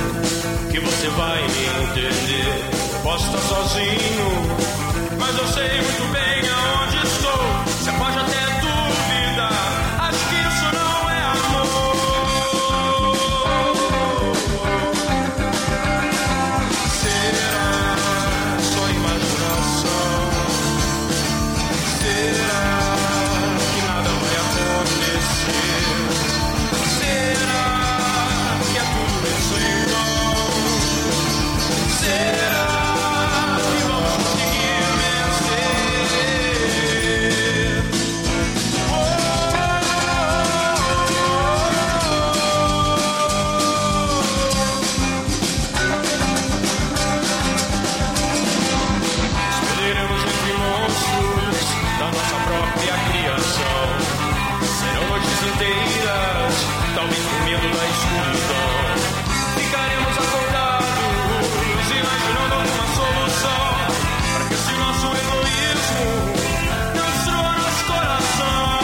Que você vai me entender. Posso estar sozinho, mas eu sei muito bem aonde estou. Você pode inteiras, talvez por medo da escuridão. Ficaremos acordados, imaginando alguma solução para que esse nosso egoísmo destrua nosso coração.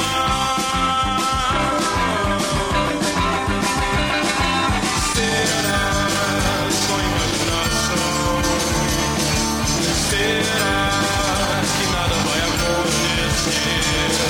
Será só imaginação? Será que nada vai acontecer? Acho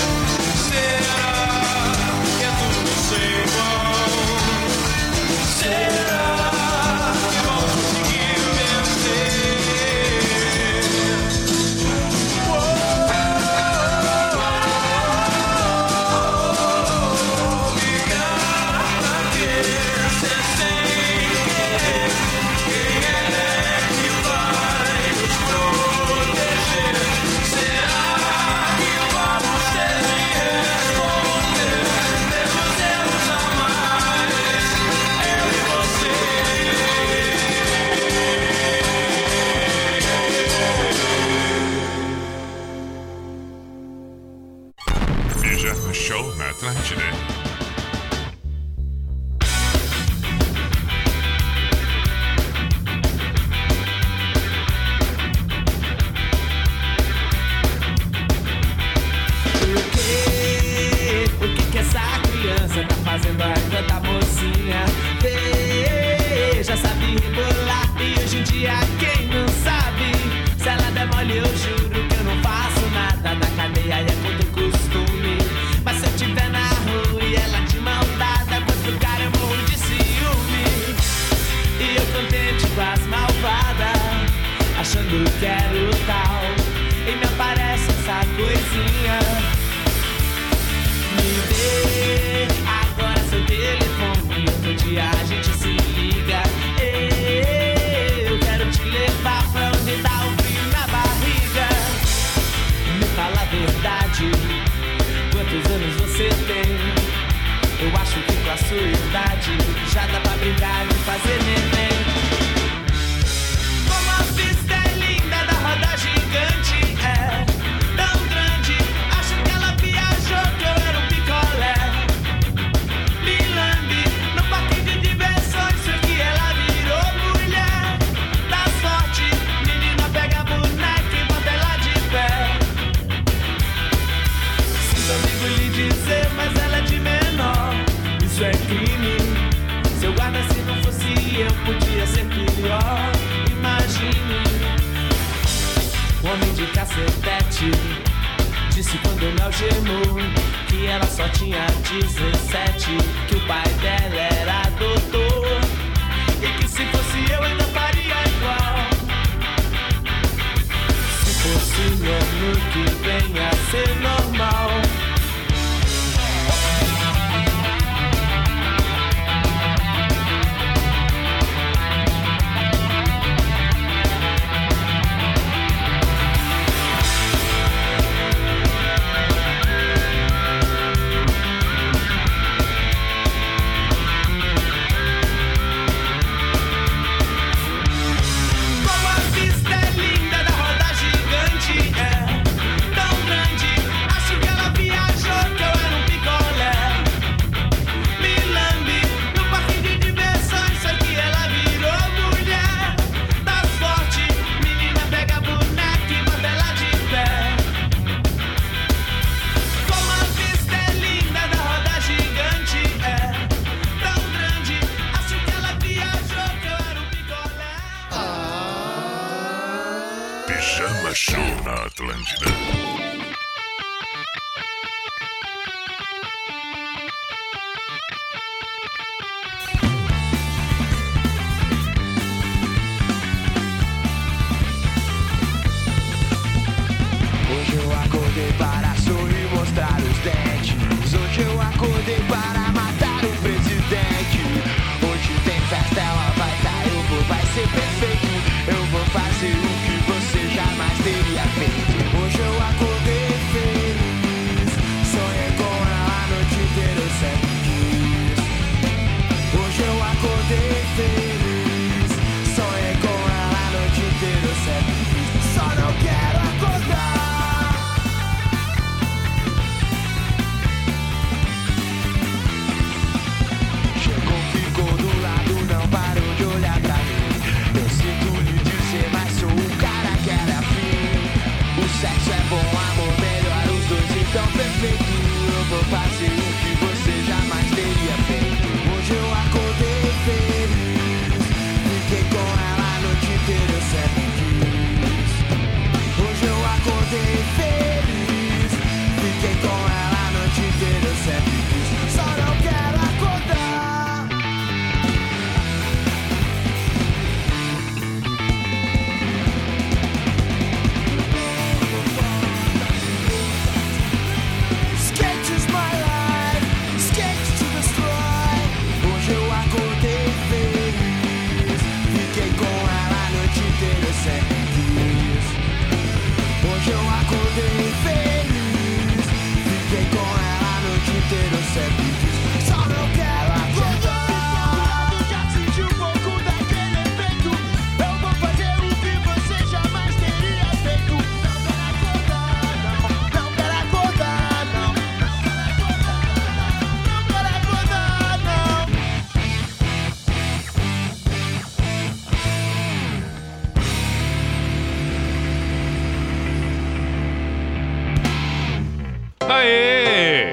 Fiquei com ela a noite inteira, eu sempre quis, só não quero acordar.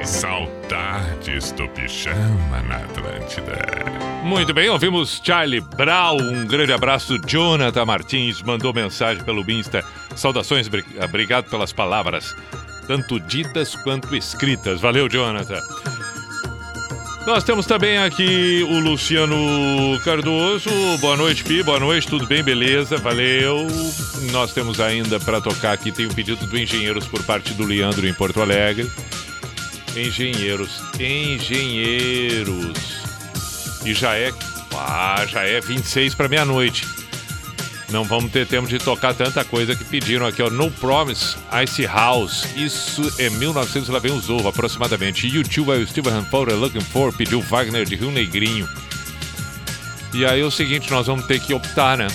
Saudades do Pijama na Atlântida. Muito bem, ouvimos Charlie Brown. Um grande abraço. Jonathan Martins mandou mensagem pelo Insta. Saudações, obrigado pelas palavras, tanto ditas quanto escritas. Valeu, Jonathan. Nós temos também aqui o Luciano Cardoso. Boa noite, Pi. Boa noite, tudo bem? Beleza, valeu. Nós temos ainda para tocar aqui, tem um pedido do Engenheiros por parte do Leandro em Porto Alegre. Engenheiros. E já é 26 para meia-noite. Não vamos ter tempo de tocar tanta coisa que pediram aqui, ó. No Promise, Ice House. Isso é 1900, lá vem os ovos, aproximadamente. YouTube é o Steven Powder Looking For, pediu Wagner de Rio Negrinho. E aí é o seguinte, nós vamos ter que optar, né?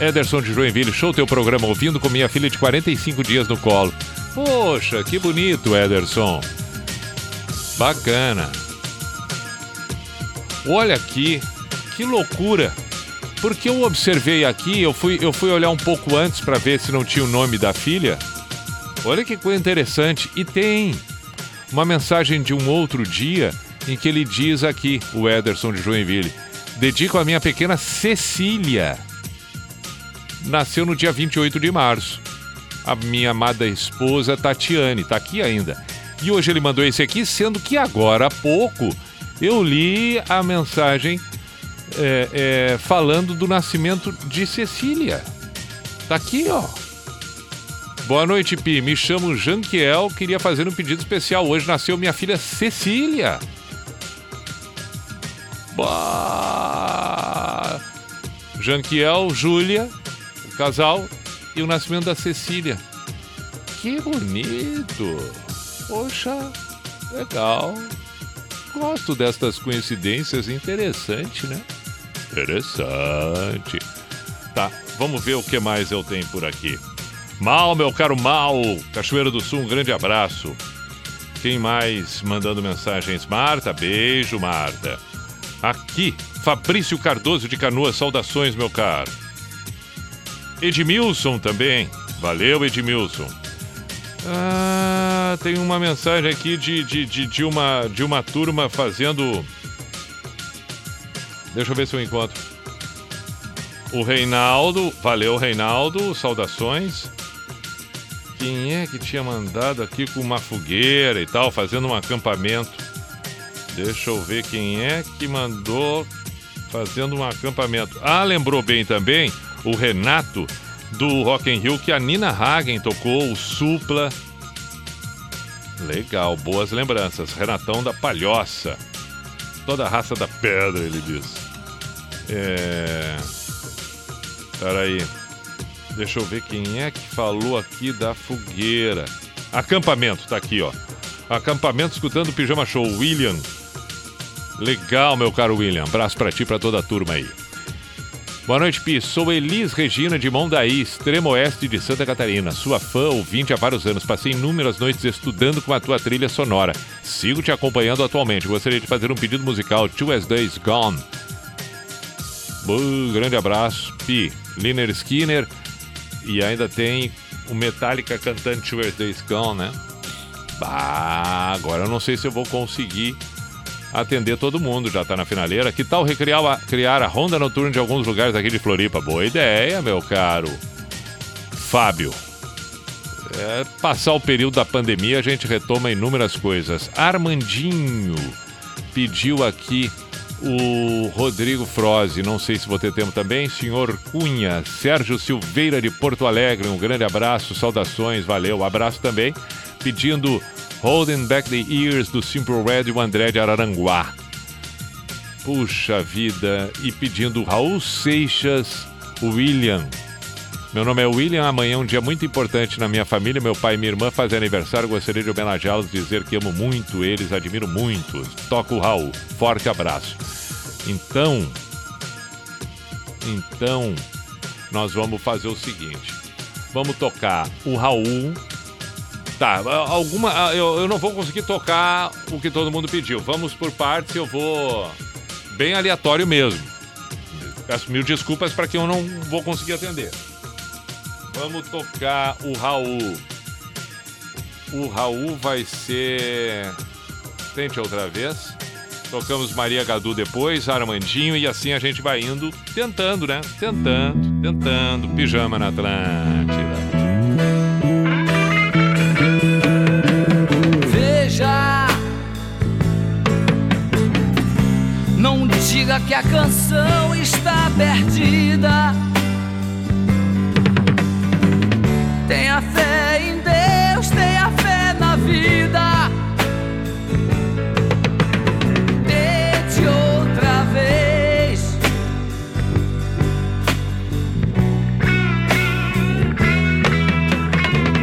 Ederson de Joinville, show teu programa ouvindo com minha filha de 45 dias no colo. Poxa, que bonito, Ederson. Bacana. Olha aqui, que loucura. Porque eu observei aqui, eu fui olhar um pouco antes para ver se não tinha o nome da filha. Olha que coisa interessante. E tem uma mensagem de um outro dia em que ele diz aqui, o Ederson de Joinville: dedico a minha pequena Cecília. Nasceu no dia 28 de março. A minha amada esposa Tatiane, está aqui ainda. E hoje ele mandou esse aqui, sendo que agora há pouco eu li a mensagem falando do nascimento de Cecília. Está aqui, ó. Boa noite, Pi. Me chamo Jeanquiel, queria fazer um pedido especial. Hoje nasceu minha filha Cecília. Bah! Jeanquiel, Júlia, o casal... E o nascimento da Cecília. Que bonito. Poxa, legal. Gosto destas coincidências. Interessante, né? Interessante. Tá, vamos ver o que mais eu tenho por aqui. Mal, meu caro Mal, Cachoeira do Sul, um grande abraço. Quem mais mandando mensagens? Marta, beijo, Marta. Aqui, Fabrício Cardoso de Canoas, saudações, meu caro. Edmilson também. Valeu, Edmilson. Ah, tem uma mensagem aqui de uma turma fazendo... Deixa eu ver se eu encontro. O Reinaldo. Valeu, Reinaldo. Saudações. Quem é que tinha mandado aqui com uma fogueira e tal, fazendo um acampamento? Deixa eu ver quem é que mandou fazendo um acampamento. Ah, lembrou bem também... O Renato, do Rock in Rio, que a Nina Hagen tocou, o Supla. Legal, boas lembranças. Renatão da Palhoça. Toda a raça da pedra, ele diz. Peraí. Deixa eu ver quem é que falou aqui da fogueira. Acampamento, tá aqui, ó. Acampamento escutando o Pijama Show, William. Legal, meu caro William. Abraço pra ti e pra toda a turma aí. Boa noite, Pi. Sou Elis Regina de Mondaí, extremo oeste de Santa Catarina. Sua fã, ouvinte há vários anos. Passei inúmeras noites estudando com a tua trilha sonora. Sigo te acompanhando atualmente. Gostaria de fazer um pedido musical, Tuesday's Gone. Grande abraço, Pi. Liner Skinner. E ainda tem o Metallica cantando Tuesday's Gone, né? Bah, agora eu não sei se eu vou conseguir... atender todo mundo, já tá na finaleira. Que tal criar a ronda noturna de alguns lugares aqui de Floripa? Boa ideia, meu caro Fábio. Passar o período da pandemia, a gente retoma inúmeras coisas. Armandinho pediu aqui o Rodrigo Froze. Não sei se vou ter tempo também. Senhor Cunha, Sérgio Silveira de Porto Alegre. Um grande abraço, saudações, valeu. Abraço também. Pedindo... Holding Back the Years, do Simple Red, e o André de Araranguá. Puxa vida. E pedindo Raul Seixas, o William. Meu nome é William, amanhã é um dia muito importante na minha família. Meu pai e minha irmã fazem aniversário, gostaria de homenageá-los, dizer que amo muito eles, admiro muito. Toco o Raul, forte abraço. Então, nós vamos fazer o seguinte. Vamos tocar o Raul. Tá, eu não vou conseguir tocar o que todo mundo pediu. Vamos por partes, eu vou... Bem aleatório mesmo. Peço mil desculpas para que eu não vou conseguir atender. Vamos tocar o Raul. O Raul vai ser... Tente outra vez. Tocamos Maria Gadu depois, Armandinho, e assim a gente vai indo, tentando, né? Tentando. Pijama na Atlântida. Veja, não diga que a canção está perdida. Tenha fé em Deus, tenha fé na vida. Tente outra vez.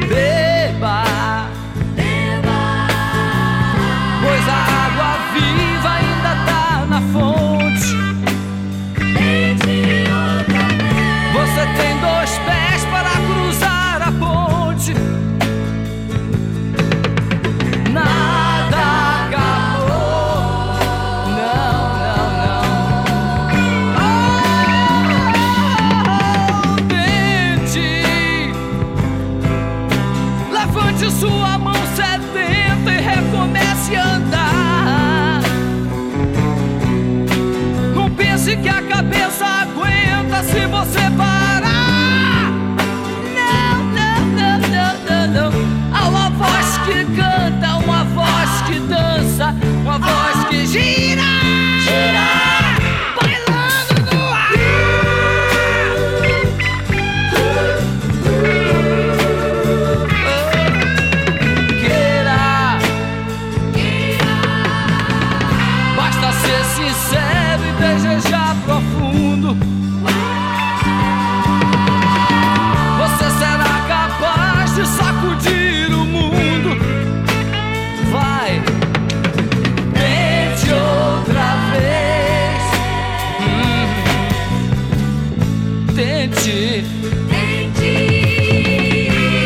Beba, pois a água viva ainda está na fonte. Tente outra vez. Você tem dois pés para cruzar. Nada acabou. Não. Tente, levante sua mão sedenta e recomece a andar. Não pense que a cabeça aguenta se você parar. Não. Há uma voz que canta, uma voz que dança, uma voz que gira. Sacudir o mundo. Vai, tente outra vez. Tente.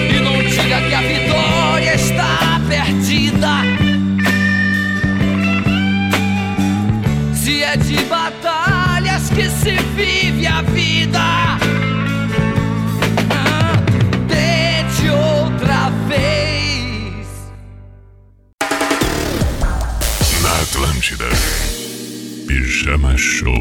E não diga que a vitória está perdida. Se é de batalhas que se vive a vida. Na Atlântida, Pijama Show.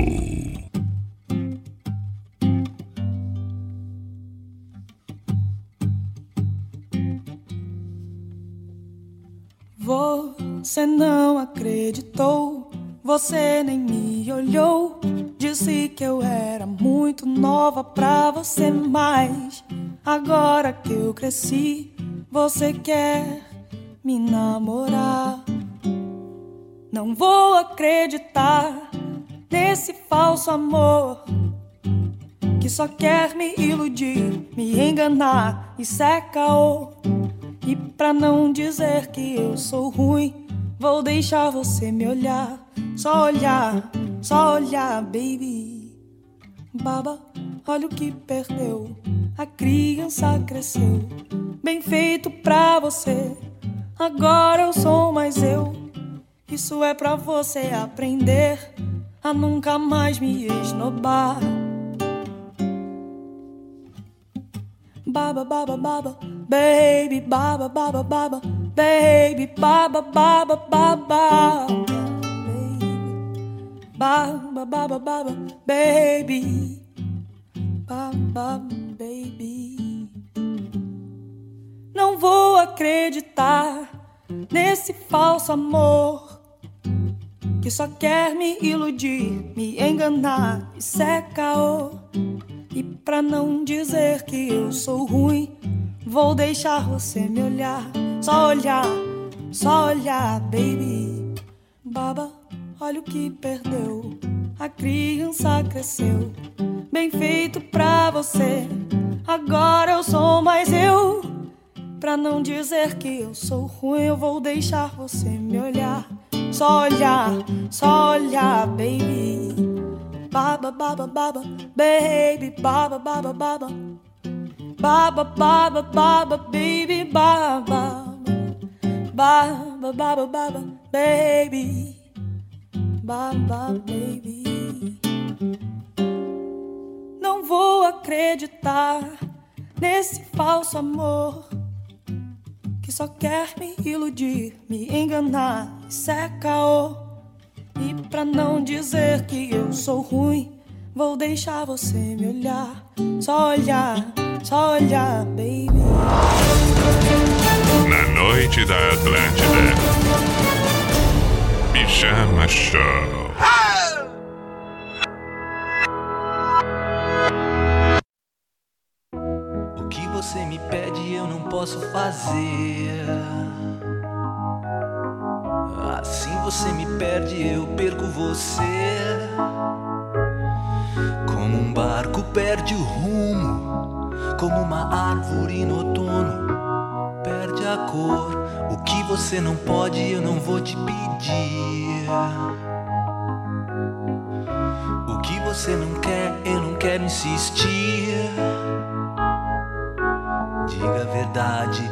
Você não acreditou, você nem me olhou. Disse que eu era muito nova pra você, mas agora que eu cresci, você quer me namorar. Não vou acreditar nesse falso amor que só quer me iludir, me enganar e secar. E pra não dizer que eu sou ruim, vou deixar você me olhar. Só olhar, baby. Baba, olha o que perdeu. A criança cresceu. Bem feito pra você. Agora eu sou mais eu. Isso é pra você aprender a nunca mais me esnobar. Baba, baba, baba, baby. Baba, baba, baba, baby. Baba, baba, baba, baby. Baba, baba, baba, baby. Baba, baby. Não vou acreditar nesse falso amor que só quer me iludir, me enganar e secar. E pra não dizer que eu sou ruim, vou deixar você me olhar. Só olhar, baby. Baba, olha o que perdeu. A criança cresceu. Bem feito pra você. Agora eu sou mais eu. Pra não dizer que eu sou ruim, eu vou deixar você me olhar. Só olhar, baby. Baba, baba, baba, baby. Baba, baba, baba. Baba, baba, baba, baby. Baba, baba, baba, baba, baby. Baba, baby. Não vou acreditar nesse falso amor que só quer me iludir, me enganar, me secar. E pra não dizer que eu sou ruim, vou deixar você me olhar. Só olhar, baby. Na noite da Atlântida, Pijama Show. O que você me pede eu não posso fazer. Assim você me perde, eu perco você. Como um barco perde o rumo, como uma árvore no outono perde a cor. O que você não pode, eu não vou te pedir. O que você não quer, eu não quero insistir. Diga a verdade,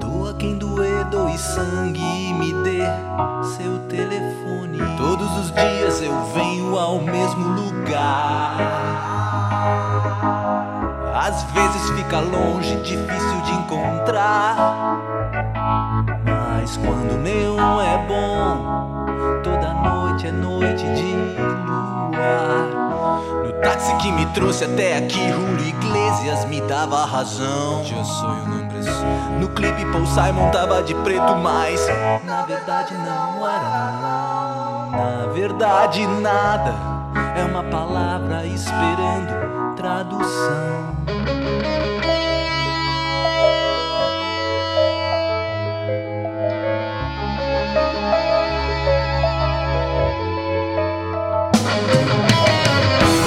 doa quem doer, doe sangue e me dê seu telefone. Todos os dias eu venho ao mesmo lugar. Às vezes fica longe, difícil de encontrar. Mas quando não é bom, toda noite é noite de luar. No táxi que me trouxe até aqui, Julio Iglesias me dava razão. Eu sou o número. No clipe Paul Simon tava de preto, mas na verdade não era. Na verdade nada é uma palavra esperando tradução.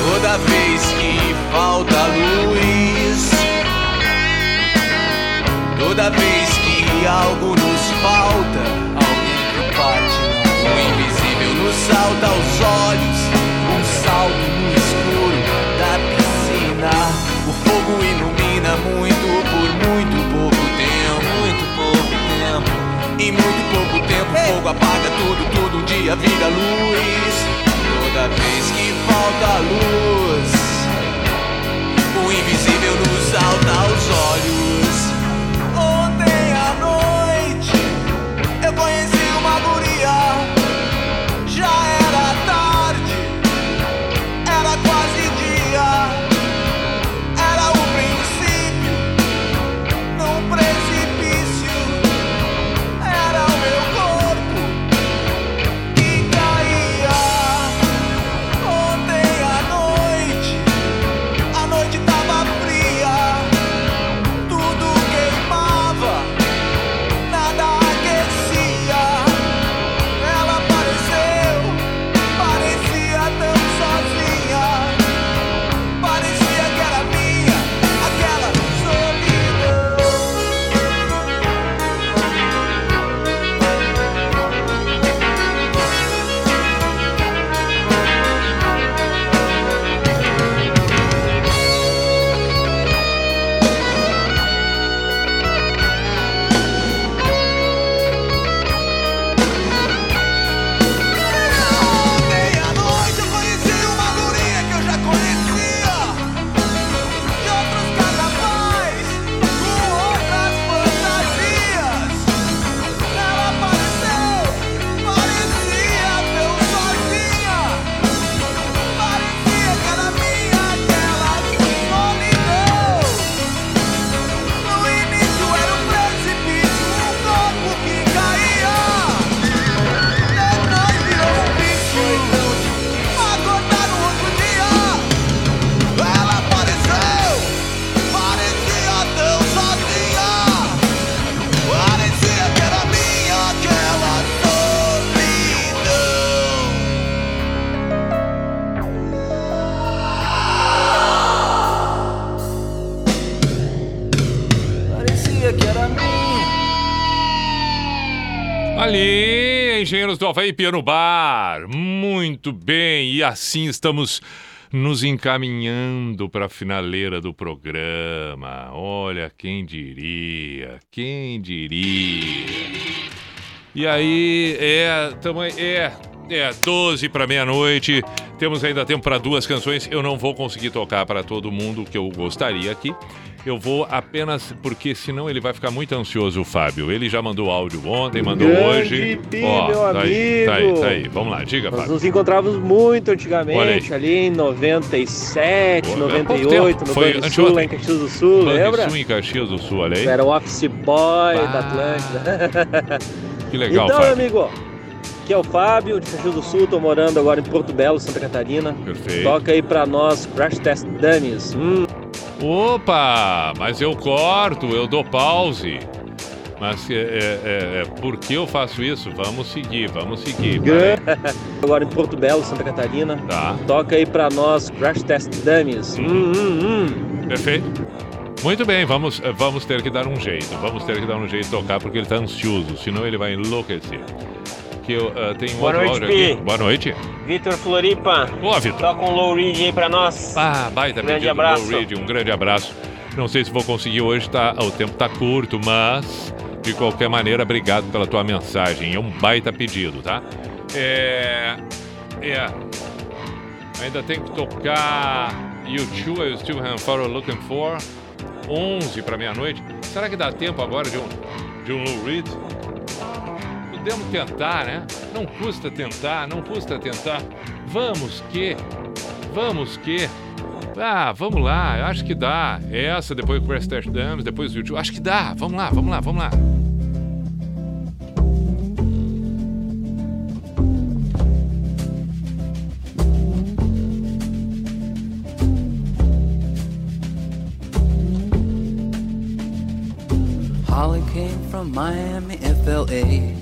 Toda vez que falta luz, toda vez que algo nos falta, alguém que parte, o invisível nos salta aos olhos, um salto no escuro da piscina. O fogo ilumina muito por muito pouco tempo, muito pouco tempo. Em muito pouco tempo o fogo apaga tudo, todo um dia vira luz. Toda vez que falta luz, o invisível nos salta aos olhos. Ontem à noite eu conheci uma guria. Já era tarde, era quase dia. Era o princípio num precipício. Era o meu corpo que caía. Tava fria, tudo Ali, Engenheiros do Havaí, Piano Bar. Muito bem, e assim estamos nos encaminhando para a finaleira do programa. Olha, quem diria, quem diria. E aí, é 12 para meia-noite. Temos ainda tempo para duas canções. Eu não vou conseguir tocar para todo mundo que eu gostaria aqui. Eu vou apenas, porque senão ele vai ficar muito ansioso, o Fábio. Ele já mandou áudio ontem, mandou hoje. Ó, meu amigo. Tá aí. Vamos lá, diga, Fábio. Nós nos encontrávamos muito antigamente, ali em 97, 98, no Banco Sul, lá em Caxias do Sul, lembra? Banco Sul em Caxias do Sul, olha aí. Era o office boy da Atlântida. Que legal, então, Fábio. Então, amigo, aqui é o Fábio, de Caxias do Sul, tô morando agora em Porto Belo, Santa Catarina. Perfeito. Toca aí pra nós, Crash Test Dummies. Opa, mas eu corto, eu dou pause. Mas por que eu faço isso? Vamos seguir. Agora em Porto Belo, Santa Catarina. Tá. Toca aí pra nós, Crash Test Dummies. Perfeito. Muito bem, vamos ter que dar um jeito. De tocar, porque ele tá ansioso. Senão ele vai enlouquecer. Que eu tenho um outro áudio aqui. Boa noite. Vitor Floripa. Boa, Vitor. Toca um Low Reed aí pra nós. Ah, baita pedido. Um grande abraço. Não sei se vou conseguir hoje, o tempo tá curto, mas de qualquer maneira, obrigado pela tua mensagem. É um baita pedido, tá? Ainda tem que tocar You Two, I Still Have For Looking For. 11 pra meia-noite. Será que dá tempo agora de um Low Reed? Podemos tentar, né? Não custa tentar. Vamos que... Ah, vamos lá, eu acho que dá. Essa, depois o Crash Test Dummies, depois o YouTube. Acho que dá, vamos lá. Holly came from Miami, FLA.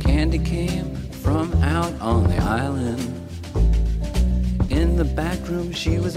Candy came from out on the island. In the back room she was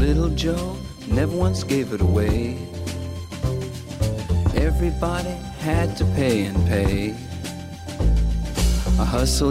Little Joe never once gave it away. Everybody had to pay and pay. A hustle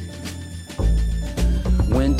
Went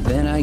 Then I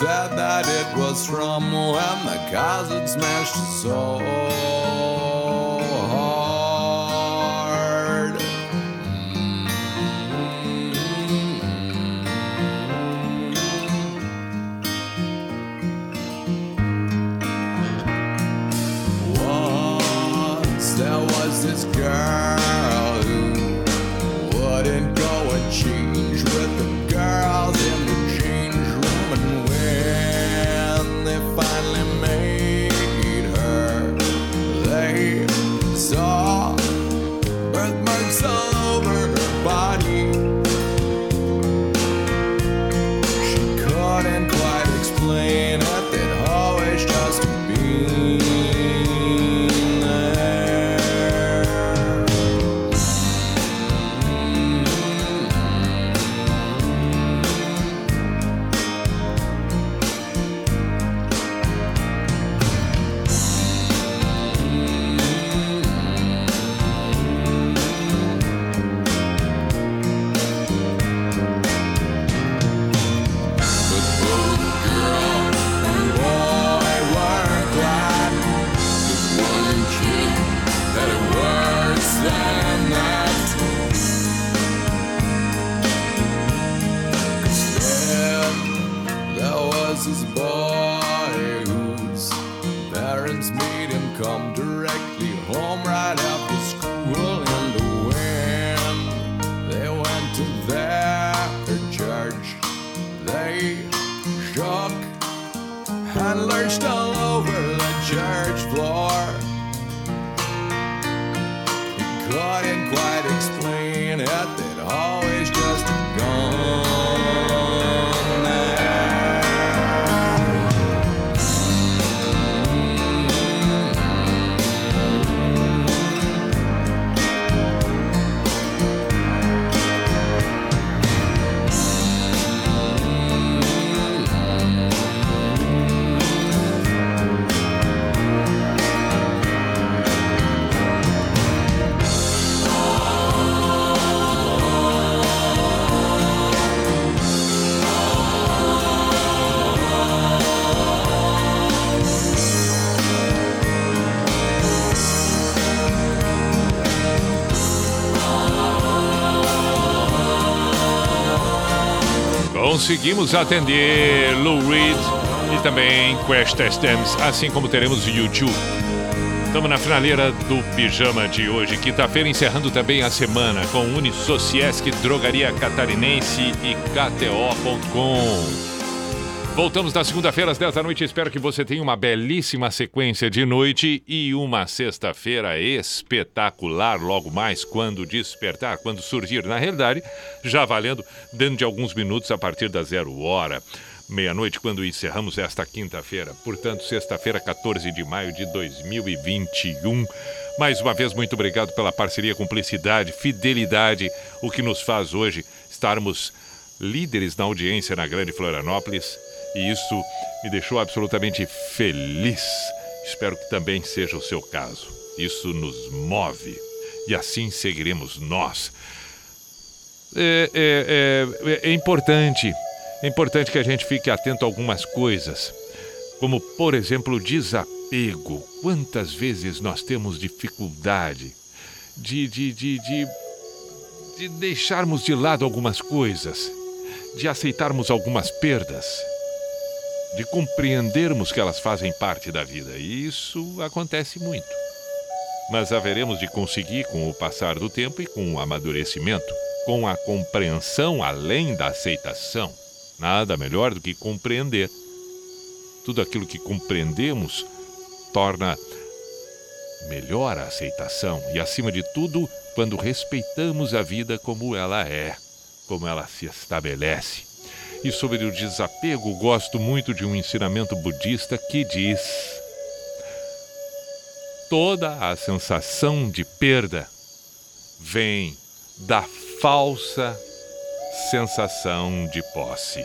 Said that it was from when the cars had smashed so hard. Once there was this girl who wouldn't go and change with the girls in the Conseguimos atender Lou Reed e também Crash Test Dummies, assim como teremos YouTube. Estamos na finaleira do Pijama de hoje, quinta-feira, encerrando também a semana com Unisociesc, Drogaria Catarinense e KTO.com. Voltamos na segunda-feira às 10 da noite. Espero que você tenha uma belíssima sequência de noite e uma sexta-feira espetacular logo mais quando despertar, quando surgir. Na realidade, já valendo dentro de alguns minutos a partir da 00h, meia-noite, quando encerramos esta quinta-feira. Portanto, sexta-feira, 14 de maio de 2021. Mais uma vez, muito obrigado pela parceria, cumplicidade, fidelidade, o que nos faz hoje estarmos líderes na audiência na Grande Florianópolis, e isso me deixou absolutamente feliz. Espero que também seja o seu caso. Isso nos move e assim seguiremos nós. É importante que a gente fique atento a algumas coisas, como, por exemplo, o desapego. Quantas vezes nós temos dificuldade de deixarmos de lado algumas coisas de aceitarmos algumas perdas, de compreendermos que elas fazem parte da vida. E isso acontece muito. Mas haveremos de conseguir, com o passar do tempo e com o amadurecimento, com a compreensão além da aceitação. Nada melhor do que compreender. Tudo aquilo que compreendemos torna melhor a aceitação. E, acima de tudo, quando respeitamos a vida como ela é, como ela se estabelece. E sobre o desapego, gosto muito de um ensinamento budista que diz: toda a sensação de perda vem da falsa sensação de posse.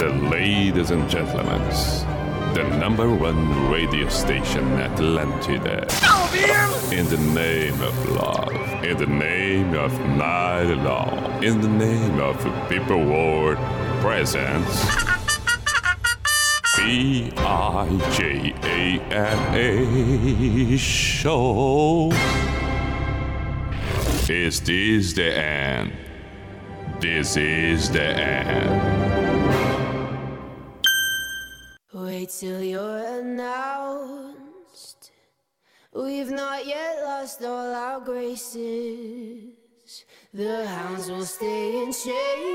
The ladies and gentlemen, the number one radio station, Atlântida. In the name of love, in the name of night long, in the name of people world presence. P-I-J-A-N-A show. Is this the end? This is the end. Wait till you're announced. We've not yet lost all our graces. The hounds will stay in chains.